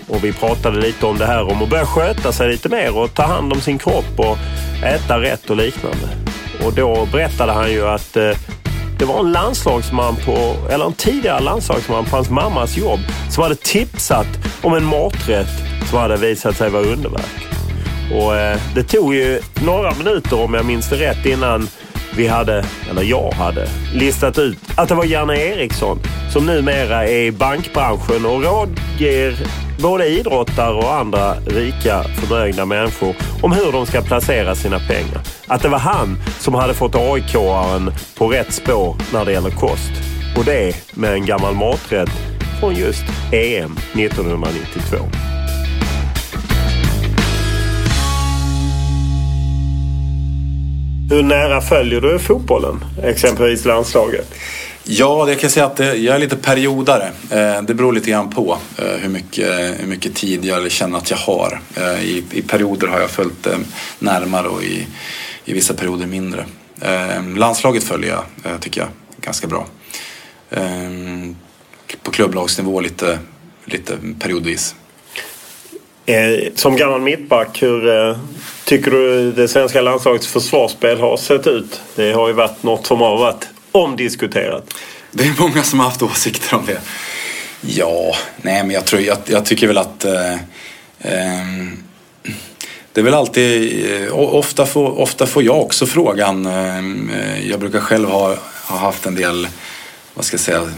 Och vi pratade lite om det här om att börja sköta sig lite mer och ta hand om sin kropp och äta rätt och liknande. Och då berättade han ju att eh, det var en landslagsman på, eller en tidigare landslagsman på hans mammas jobb, som hade tipsat om en maträtt som hade visat sig vara underverk. Och eh, det tog ju några minuter, om jag minns det rätt, innan vi hade, eller jag hade, listat ut att det var Jan Eriksson, som numera är i bankbranschen och rådger både idrottare och andra rika förmögna människor om hur de ska placera sina pengar. Att det var han som hade fått A I K-aren på rätt spår när det gäller kost. Och det med en gammal maträtt från just E M nittonhundranittiotvå. Hur nära följer du fotbollen, exempelvis landslaget? Ja, jag kan säga att jag är lite periodare. Det beror lite grann på hur mycket, hur mycket tid jag känner att jag har. I, i perioder har jag följt närmare och i, i vissa perioder mindre. Landslaget följer jag, tycker jag, ganska bra. På klubblagsnivå lite, lite periodvis. Som gammal mittback, hur tycker du det svenska landslagets försvarsspel har sett ut? Det har ju varit något som har varit omdiskuterat. Det är många som har haft åsikter om det. Ja, nej men jag tror jag, jag tycker väl att eh, Det är väl alltid, ofta får, ofta får jag också frågan, jag brukar själv ha, ha haft en del, vad ska jag säga,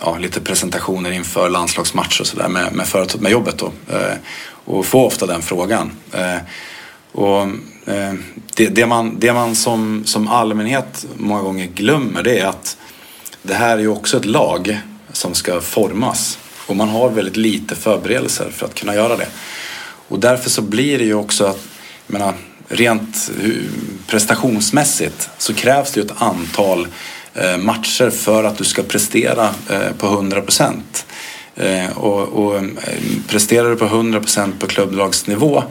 ja, lite presentationer inför landslagsmatcher och sådär med, med, företag, med jobbet då, och får ofta den frågan. Och det, det man, det man som, som allmänhet många gånger glömmer, det är att det här är ju också ett lag som ska formas och man har väldigt lite förberedelser för att kunna göra det. Och därför så blir det ju också att, jag menar, rent prestationsmässigt så krävs det ju ett antal matcher för att du ska prestera på hundra procent. Och, och presterar du på hundra procent på klubblagsnivå,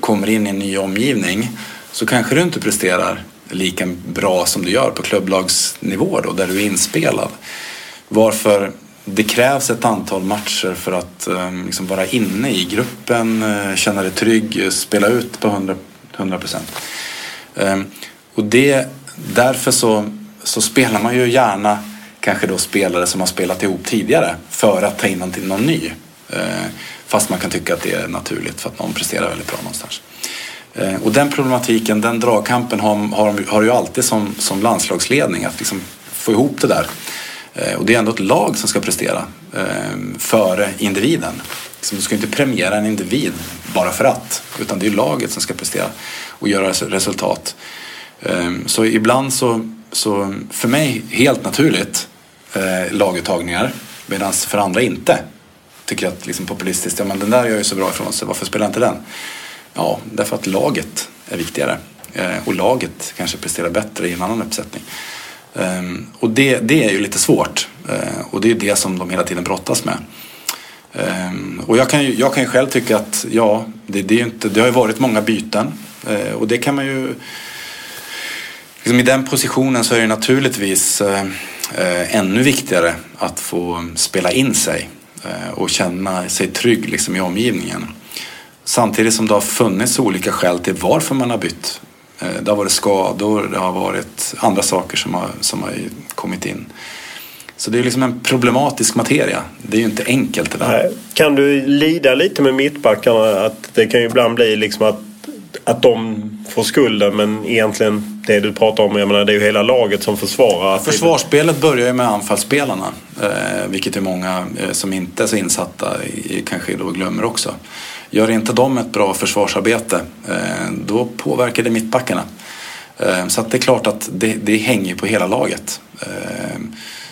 kommer in i en ny omgivning, så kanske du inte presterar lika bra som du gör på klubblagsnivå då, där du är inspelad. Varför det krävs ett antal matcher för att liksom vara inne i gruppen, känna dig trygg, spela ut på hundra procent. Och det, därför så, så spelar man ju gärna kanske då spelare som har spelat ihop tidigare för att ta in någon, någon ny. Fast man kan tycka att det är naturligt för att någon presterar väldigt bra någonstans. Och den problematiken, den dragkampen har, har, har ju alltid som, som landslagsledning att liksom få ihop det där. Och det är ändå ett lag som ska prestera före individen. Du ska inte premiera en individ bara för att, utan det är laget som ska prestera och göra resultat. Så ibland så, så för mig helt naturligt laguttagningar, medan för andra inte. Tycker att liksom populistiskt, ja, men den där gör ju så bra ifrån sig, varför spelar inte den? Ja, därför att laget är viktigare och laget kanske presterar bättre i en annan uppsättning. Um, och det, det är ju lite svårt, uh, och det är det som de hela tiden brottas med. Um, och jag kan ju, jag kan ju själv tycka att ja, det, det, är ju inte, det har ju varit många byten, uh, och det kan man ju liksom, i den positionen så är det naturligtvis uh, uh, ännu viktigare att få spela in sig uh, och känna sig trygg liksom, i omgivningen, samtidigt som det har funnits olika skäl till varför man har bytt. Det har varit skador, det har varit andra saker som har, som har kommit in. Så det är liksom en problematisk materia. Det är ju inte enkelt det där. Nej. Kan du lida lite med mittbackarna? Att det kan ju ibland bli liksom att, att de får skulden, men egentligen det du pratar om, jag menar, det är ju hela laget som försvarar. Försvarsspelet börjar ju med anfallsspelarna, vilket är många som inte är så insatta i, kanske då glömmer också. Gör inte de ett bra försvarsarbete, då påverkar det mittbackarna. Så att det är klart att det, det hänger på hela laget.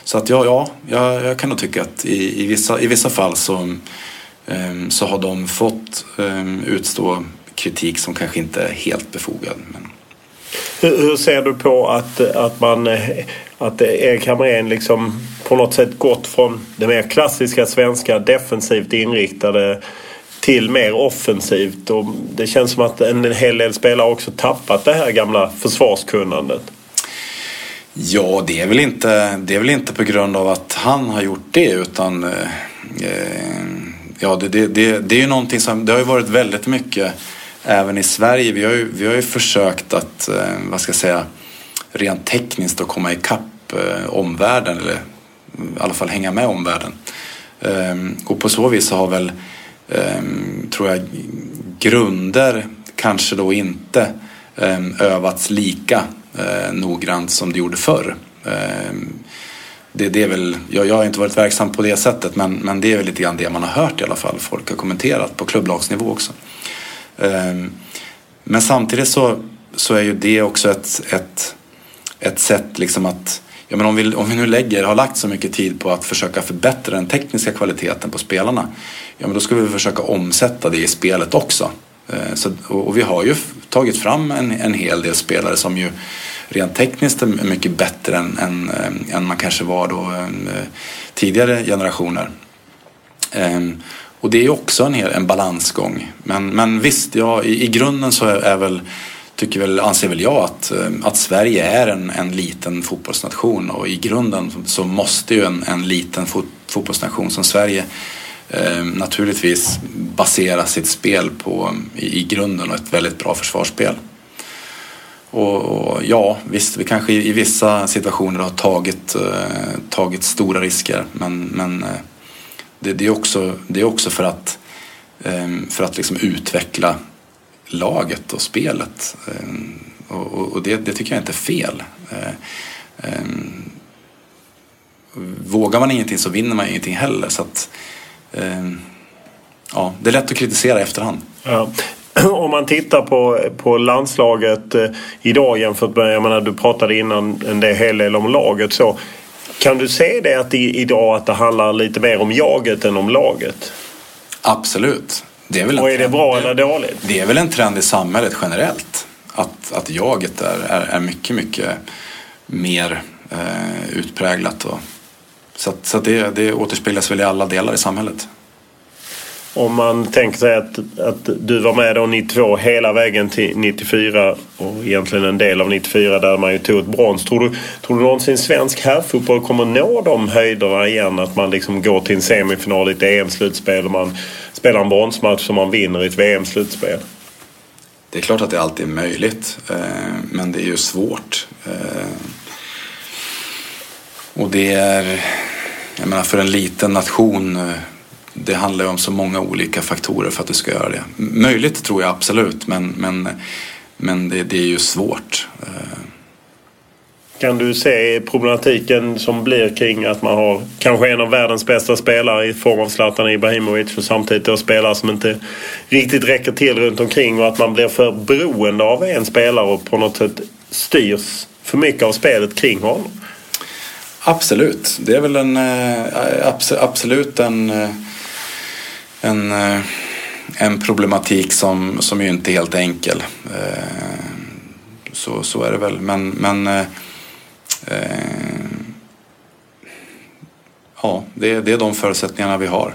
Så att ja, ja jag, jag kan nog tycka att i, i, vissa, i vissa fall så, så har de fått utstå kritik som kanske inte är helt befogad. Men... Hur, hur ser du på att, att man... Att Erik Hamrén liksom på något sätt gått från det mer klassiska svenska defensivt inriktade till mer offensivt, och det känns som att en hel del spelare också tappat det här gamla försvarskunnandet. Ja, det är väl inte, det är väl inte på grund av att han har gjort det, utan eh, ja, det, det, det, det är ju någonting som, det har ju varit väldigt mycket även i Sverige. Vi har ju, vi har ju försökt att, eh, vad ska jag säga, rent tekniskt att komma ikapp eh, omvärlden, eller i alla fall hänga med omvärlden. Eh, och på så vis så har väl Um, tror jag grunder kanske då inte um, övats lika uh, noggrant som det gjorde förr. Um, det, det är väl, jag, jag har inte varit verksam på det sättet, men, men det är väl lite grann det man har hört i alla fall. Folk har kommenterat på klubblagsnivå också. Um, men samtidigt så, så är ju det också ett, ett, ett sätt liksom att, ja, men om, vi, om vi nu lägger, har lagt så mycket tid på att försöka förbättra den tekniska kvaliteten på spelarna, ja, men då ska vi försöka omsätta det i spelet också. Eh, så, och, och vi har ju tagit fram en, en hel del spelare som ju rent tekniskt är mycket bättre än, än, än man kanske var då en, tidigare generationer. Eh, och det är ju också en, hel, en balansgång. Men, men visst, ja, i, i grunden så är, är väl... Tycker väl, anser väl jag att, att Sverige är en, en liten fotbollsnation, och i grunden så måste ju en, en liten fot, fotbollsnation som Sverige eh, naturligtvis basera sitt spel på i, i grunden och ett väldigt bra försvarsspel. Och, och ja, visst, vi kanske i, i vissa situationer har tagit, eh, tagit stora risker, men, men eh, det, det, är också, det är också för att för att liksom utveckla laget och spelet. Och det, det tycker jag inte är fel. Vågar man ingenting så vinner man ingenting heller. Så att, ja, det är lätt att kritisera i efterhand. Ja. Om man tittar på, på landslaget idag jämfört med, jag menar, du pratade innan en hel del om laget, så kan du se det att i, idag att det handlar lite mer om jaget än om laget? Absolut. Det är väl en och är trend, det bra eller dåligt? Det är väl en trend i samhället generellt att, att jaget är, är, är mycket, mycket mer eh, utpräglat. Och, så att, så att det, det återspeglas väl i alla delar i samhället. Om man tänker sig att, att du var med då nittiotvå hela vägen till nittiofyra och egentligen en del av nittiofyra där man ju tog ett brons. Tror du, tror du någonsin svensk herrfotboll kommer nå de höjderna igen? Att man liksom går till en semifinal i ett E M-slutspel och man spelar en bronsmatch som man vinner i ett V M-slutspel? Det är klart att det alltid är möjligt, men det är ju svårt. Och det är, jag menar, för en liten nation... Det handlar ju om så många olika faktorer för att du ska göra det. Möjligt tror jag absolut, men, men, men det, det är ju svårt. Kan du se problematiken som blir kring att man har kanske en av världens bästa spelare i form av Zlatan Ibrahimovic och samtidigt då spelare som inte riktigt räcker till runt omkring, och att man blir för beroende av en spelare och på något sätt styrs för mycket av spelet kring honom? Absolut. Det är väl en absolut en En, en problematik som, som ju inte är helt enkel. Så, så är det väl. Men, men eh, ja, det, det är de förutsättningarna vi har.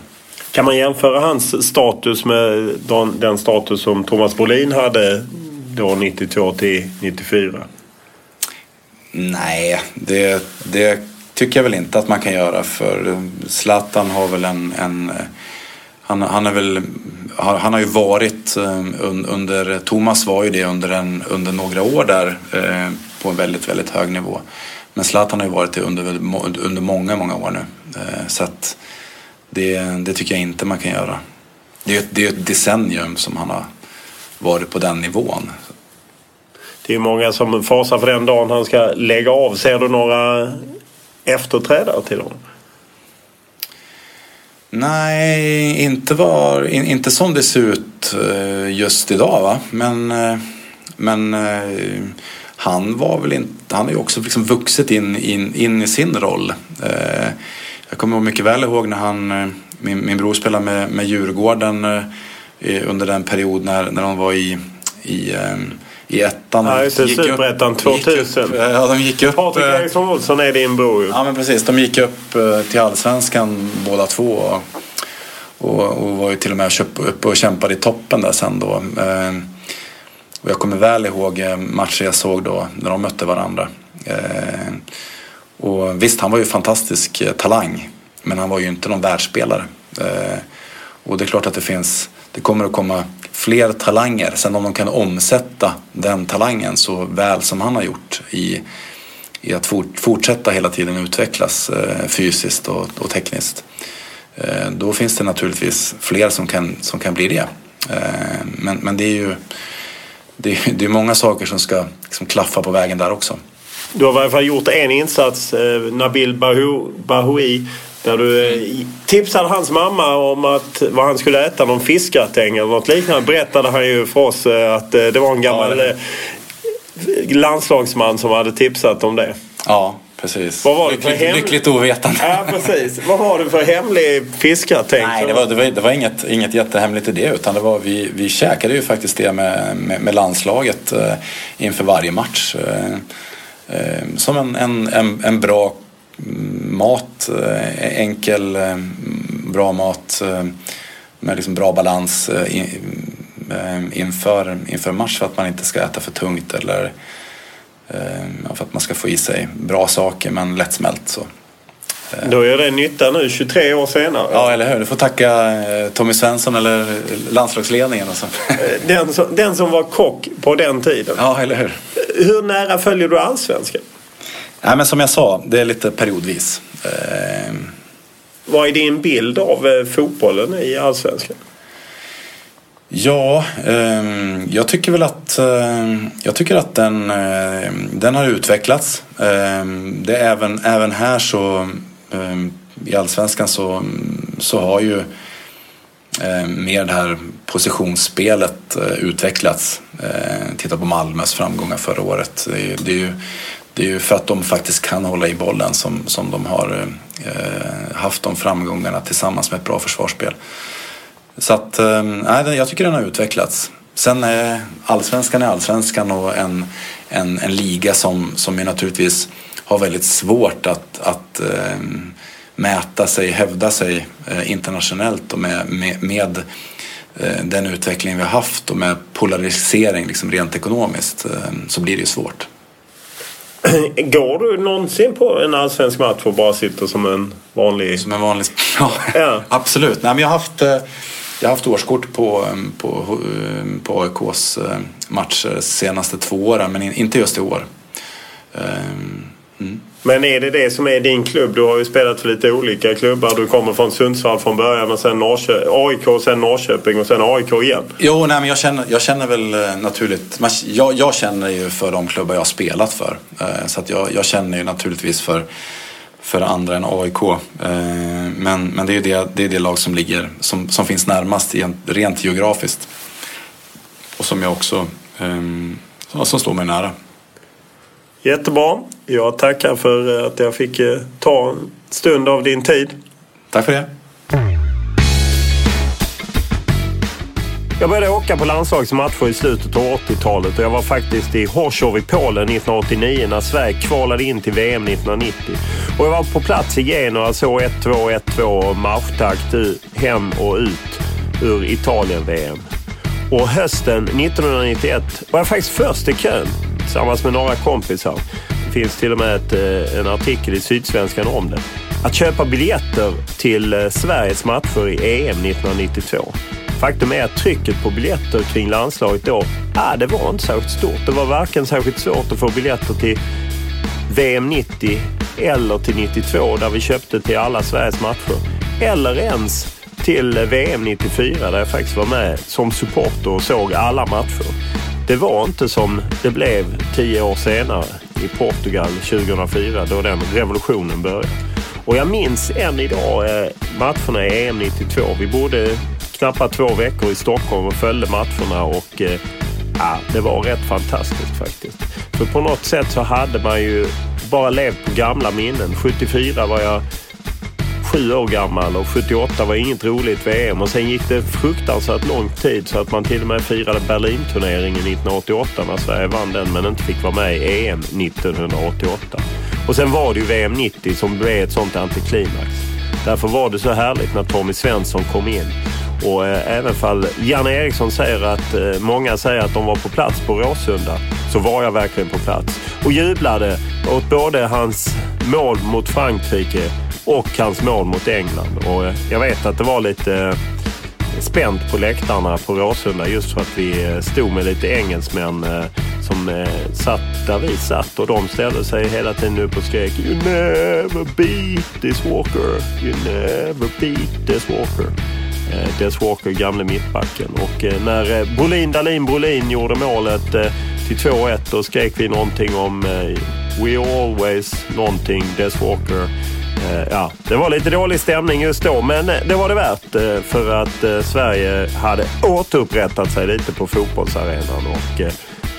Kan man jämföra hans status med den, den status som Thomas Brolin hade då nittiotvå till nittiofyra? Nej, det, det tycker jag väl inte att man kan göra. För Zlatan har väl en... en Han, han, är väl, han har ju varit under, Thomas var ju det under, en, under några år där eh, på en väldigt, väldigt hög nivå. Men Zlatan har ju varit det under, under många, många år nu. Eh, så att det, det tycker jag inte man kan göra. Det är ett, det är ett decennium som han har varit på den nivån. Det är många som fasar för den dagen han ska lägga av. Ser du några efterträdare till honom? Nej, inte, var, inte som det ser ut just idag, va? Men, men han var väl inte, han är ju också liksom vuxit in, in, in i sin roll. Jag kommer mycket väl ihåg när han, min, min bror spelade med, med Djurgården under den period när, när de var i, i, i ettan. Ja, just det, superettan tvåtusen. Gick upp, ja, de gick upp. Patrik Andersson Olsson är din bror. Ja, men precis. De gick upp till Allsvenskan båda två. Och, och var ju till och med uppe och kämpade i toppen där sen då. Och jag kommer väl ihåg matcher jag såg då när de mötte varandra. Och visst, han var ju fantastisk talang. Men han var ju inte någon världsspelare. Och det är klart att det finns... Det kommer att komma fler talanger. Sen om de kan omsätta den talangen så väl som han har gjort i, i att fort, fortsätta hela tiden utvecklas eh, fysiskt och, och tekniskt. Eh, då finns det naturligtvis fler som kan, som kan bli det. Eh, men, men det är ju det är, det är många saker som ska liksom klaffa på vägen där också. Du har i alla fall gjort en insats, eh, Nabil Bahoui. När du tipsade hans mamma om att vad han skulle äta, någon fiskgratäng eller något liknande, berättade han ju för oss att det var en gammal ja, landslagsman som hade tipsat om det. Ja, precis. Vad var det för lyckligt, hem... lyckligt ovetande. Ja, precis. Vad var det för hemlig fiskgratäng? Nej, det var, det var, det var inget, inget jättehemligt i det, utan det var, vi, vi käkade ju faktiskt det med, med, med landslaget eh, inför varje match. Eh, eh, som en, en, en, en bra mat, enkel bra mat med liksom bra balans inför, inför match, för att man inte ska äta för tungt eller för att man ska få i sig bra saker men lättsmält så. Då är det nytta nu, tjugotre år senare. Ja, eller hur? Du får tacka Tommy Svensson eller landslagsledningen. Och så. Den, som, den som var kock på den tiden. Ja, eller hur? Hur nära följer du allsvenskan? Nej, men som jag sa, det är lite periodvis. Eh... Vad är din bild av fotbollen i allsvenskan? Ja, eh, jag tycker väl att eh, jag tycker att den, eh, den har utvecklats. Eh, det är även, även här så eh, i Allsvenskan så, så har ju eh, mer det här positionsspelet eh, utvecklats. Eh, titta på Malmös framgångar förra året. Det, det, är ju, det är ju för att de faktiskt kan hålla i bollen som, som de har eh, haft de framgångarna tillsammans med ett bra försvarsspel. Så att, nej, jag tycker den har utvecklats. Sen är Allsvenskan är Allsvenskan och en, en, en liga som, som är naturligtvis har väldigt svårt att, att äh, mäta sig, hävda sig äh, internationellt och med, med, med äh, den utveckling vi har haft och med polarisering liksom rent ekonomiskt äh, så blir det ju svårt. Går du någonsin på en allsvensk match och bara sitter som en vanlig... Som en vanlig... Ja, ja. Absolut. Nej, men jag har haft... Jag har haft årskort på, på, på A I K:s matcher senaste två åren, men inte just i år. Mm. Men är det det som är din klubb? Du har ju spelat för lite olika klubbar. Du kommer från Sundsvall från början och sen Norrkö- A I K, sen Norrköping och sen A I K igen. Jo, nej, men jag känner, jag känner väl naturligt... Jag, jag känner ju för de klubbar jag har spelat för. Så att jag, jag känner ju naturligtvis för... för andra än A I K, men, men det är ju det, det, är det lag som ligger som, som finns närmast rent geografiskt och som jag också som står mig nära. Jättebra, jag tackar för att jag fick ta en stund av din tid. Tack för det. Jag började åka på landslagsmatcher i slutet av åttiotalet och jag var faktiskt i Horsov i Polen nitton åttionio när Sverige kvalade in till V M nittonhundranittio. Och jag var på plats igen och jag såg ett två, ett två marschtakt hem och ut ur Italien-V M. Och hösten nittonhundranittioett var jag faktiskt först i kön tillsammans med några kompisar. Det finns till och med ett, en artikel i Sydsvenskan om det. Att köpa biljetter till Sveriges matcher i E M nittonhundranittiotvå. Faktum är att trycket på biljetter kring landslaget då, ah, det var inte särskilt stort. Det var varken särskilt svårt att få biljetter till V M nittio eller till nittiotvå där vi köpte till alla Sveriges matcher. Eller ens till V M nittiofyra där jag faktiskt var med som supporter och såg alla matcher. Det var inte som det blev tio år senare i Portugal tjugohundrafyra då den revolutionen började. Och jag minns än idag matcherna i E M nittiotvå. Vi bodde knappt två veckor i Stockholm och följde matcherna och ja, det var rätt fantastiskt faktiskt. För på något sätt så hade man ju bara levt på gamla minnen. sjuttiofyra var jag sju år gammal och sjuttioåtta var inget roligt V M och sen gick det fruktansvärt lång tid så att man till och med firade Berlinturneringen nittonhundraåttioåtta när Sverige vann den men inte fick vara med i E M nittonhundraåttioåtta. Och sen var det ju V M nittio som blev ett sånt antiklimax. Därför var det så härligt när Tommy Svensson kom in. Och eh, även fall Jan Eriksson säger att eh, många säger att de var på plats på Råsunda så var jag verkligen på plats. Och jublade åt både hans mål mot Frankrike och hans mål mot England. Och eh, jag vet att det var lite eh, spänt på läktarna på Råsunda just för att vi eh, stod med lite engelsmän eh, som eh, satt där vi satt och de ställde sig hela tiden upp och skrek You never beat this Walker, you never beat this Walker. Des Walker, gamle mittbacken. Och när Brolin, Dahlin, Brolin gjorde målet till två ett då skrek vi någonting om We always någonting, Des Walker. Ja, det var lite dålig stämning just då, men det var det värt för att Sverige hade återupprättat sig lite på fotbollsarenan och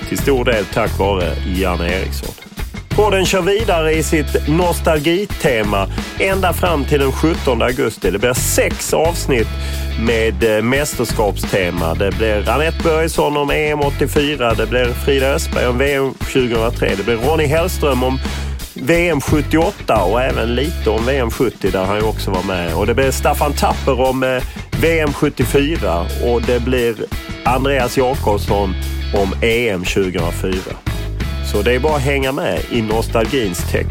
till stor del tack vare Jan Eriksson. Podden kör vidare i sitt nostalgitema ända fram till den sjuttonde augusti. Det blir sex avsnitt med mästerskapstema. Det blir Anette Börjesson om E M åttiofyra. Det blir Frida Östberg om V M tjugohundratre. Det blir Ronnie Hellström om V M sjuttioåtta och även lite om V M sjuttio där han ju också var med. Och det blir Staffan Tapper om V M sjuttiofyra. Och det blir Andreas Jakobsson om E M tjugohundrafyra. Så det är bara att hänga med i nostalgins tecken.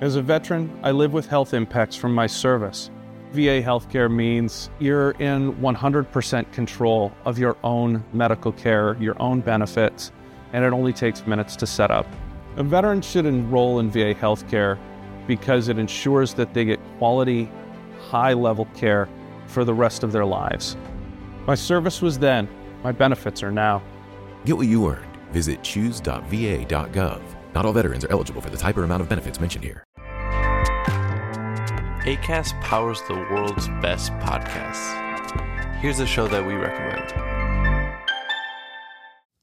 As a veteran, I live with health impacts from my service. V A healthcare means you're in one hundred percent control of your own medical care, your own benefits, and it only takes minutes to set up. A veteran should enroll in V A healthcare because it ensures that they get quality, high-level care for the rest of their lives. My service was then, my benefits are now. Get what you earned. Visit choose dot v a dot gov. Not all veterans are eligible for the type or amount of benefits mentioned here. Acast powers the world's best podcasts. Here's a show that we recommend.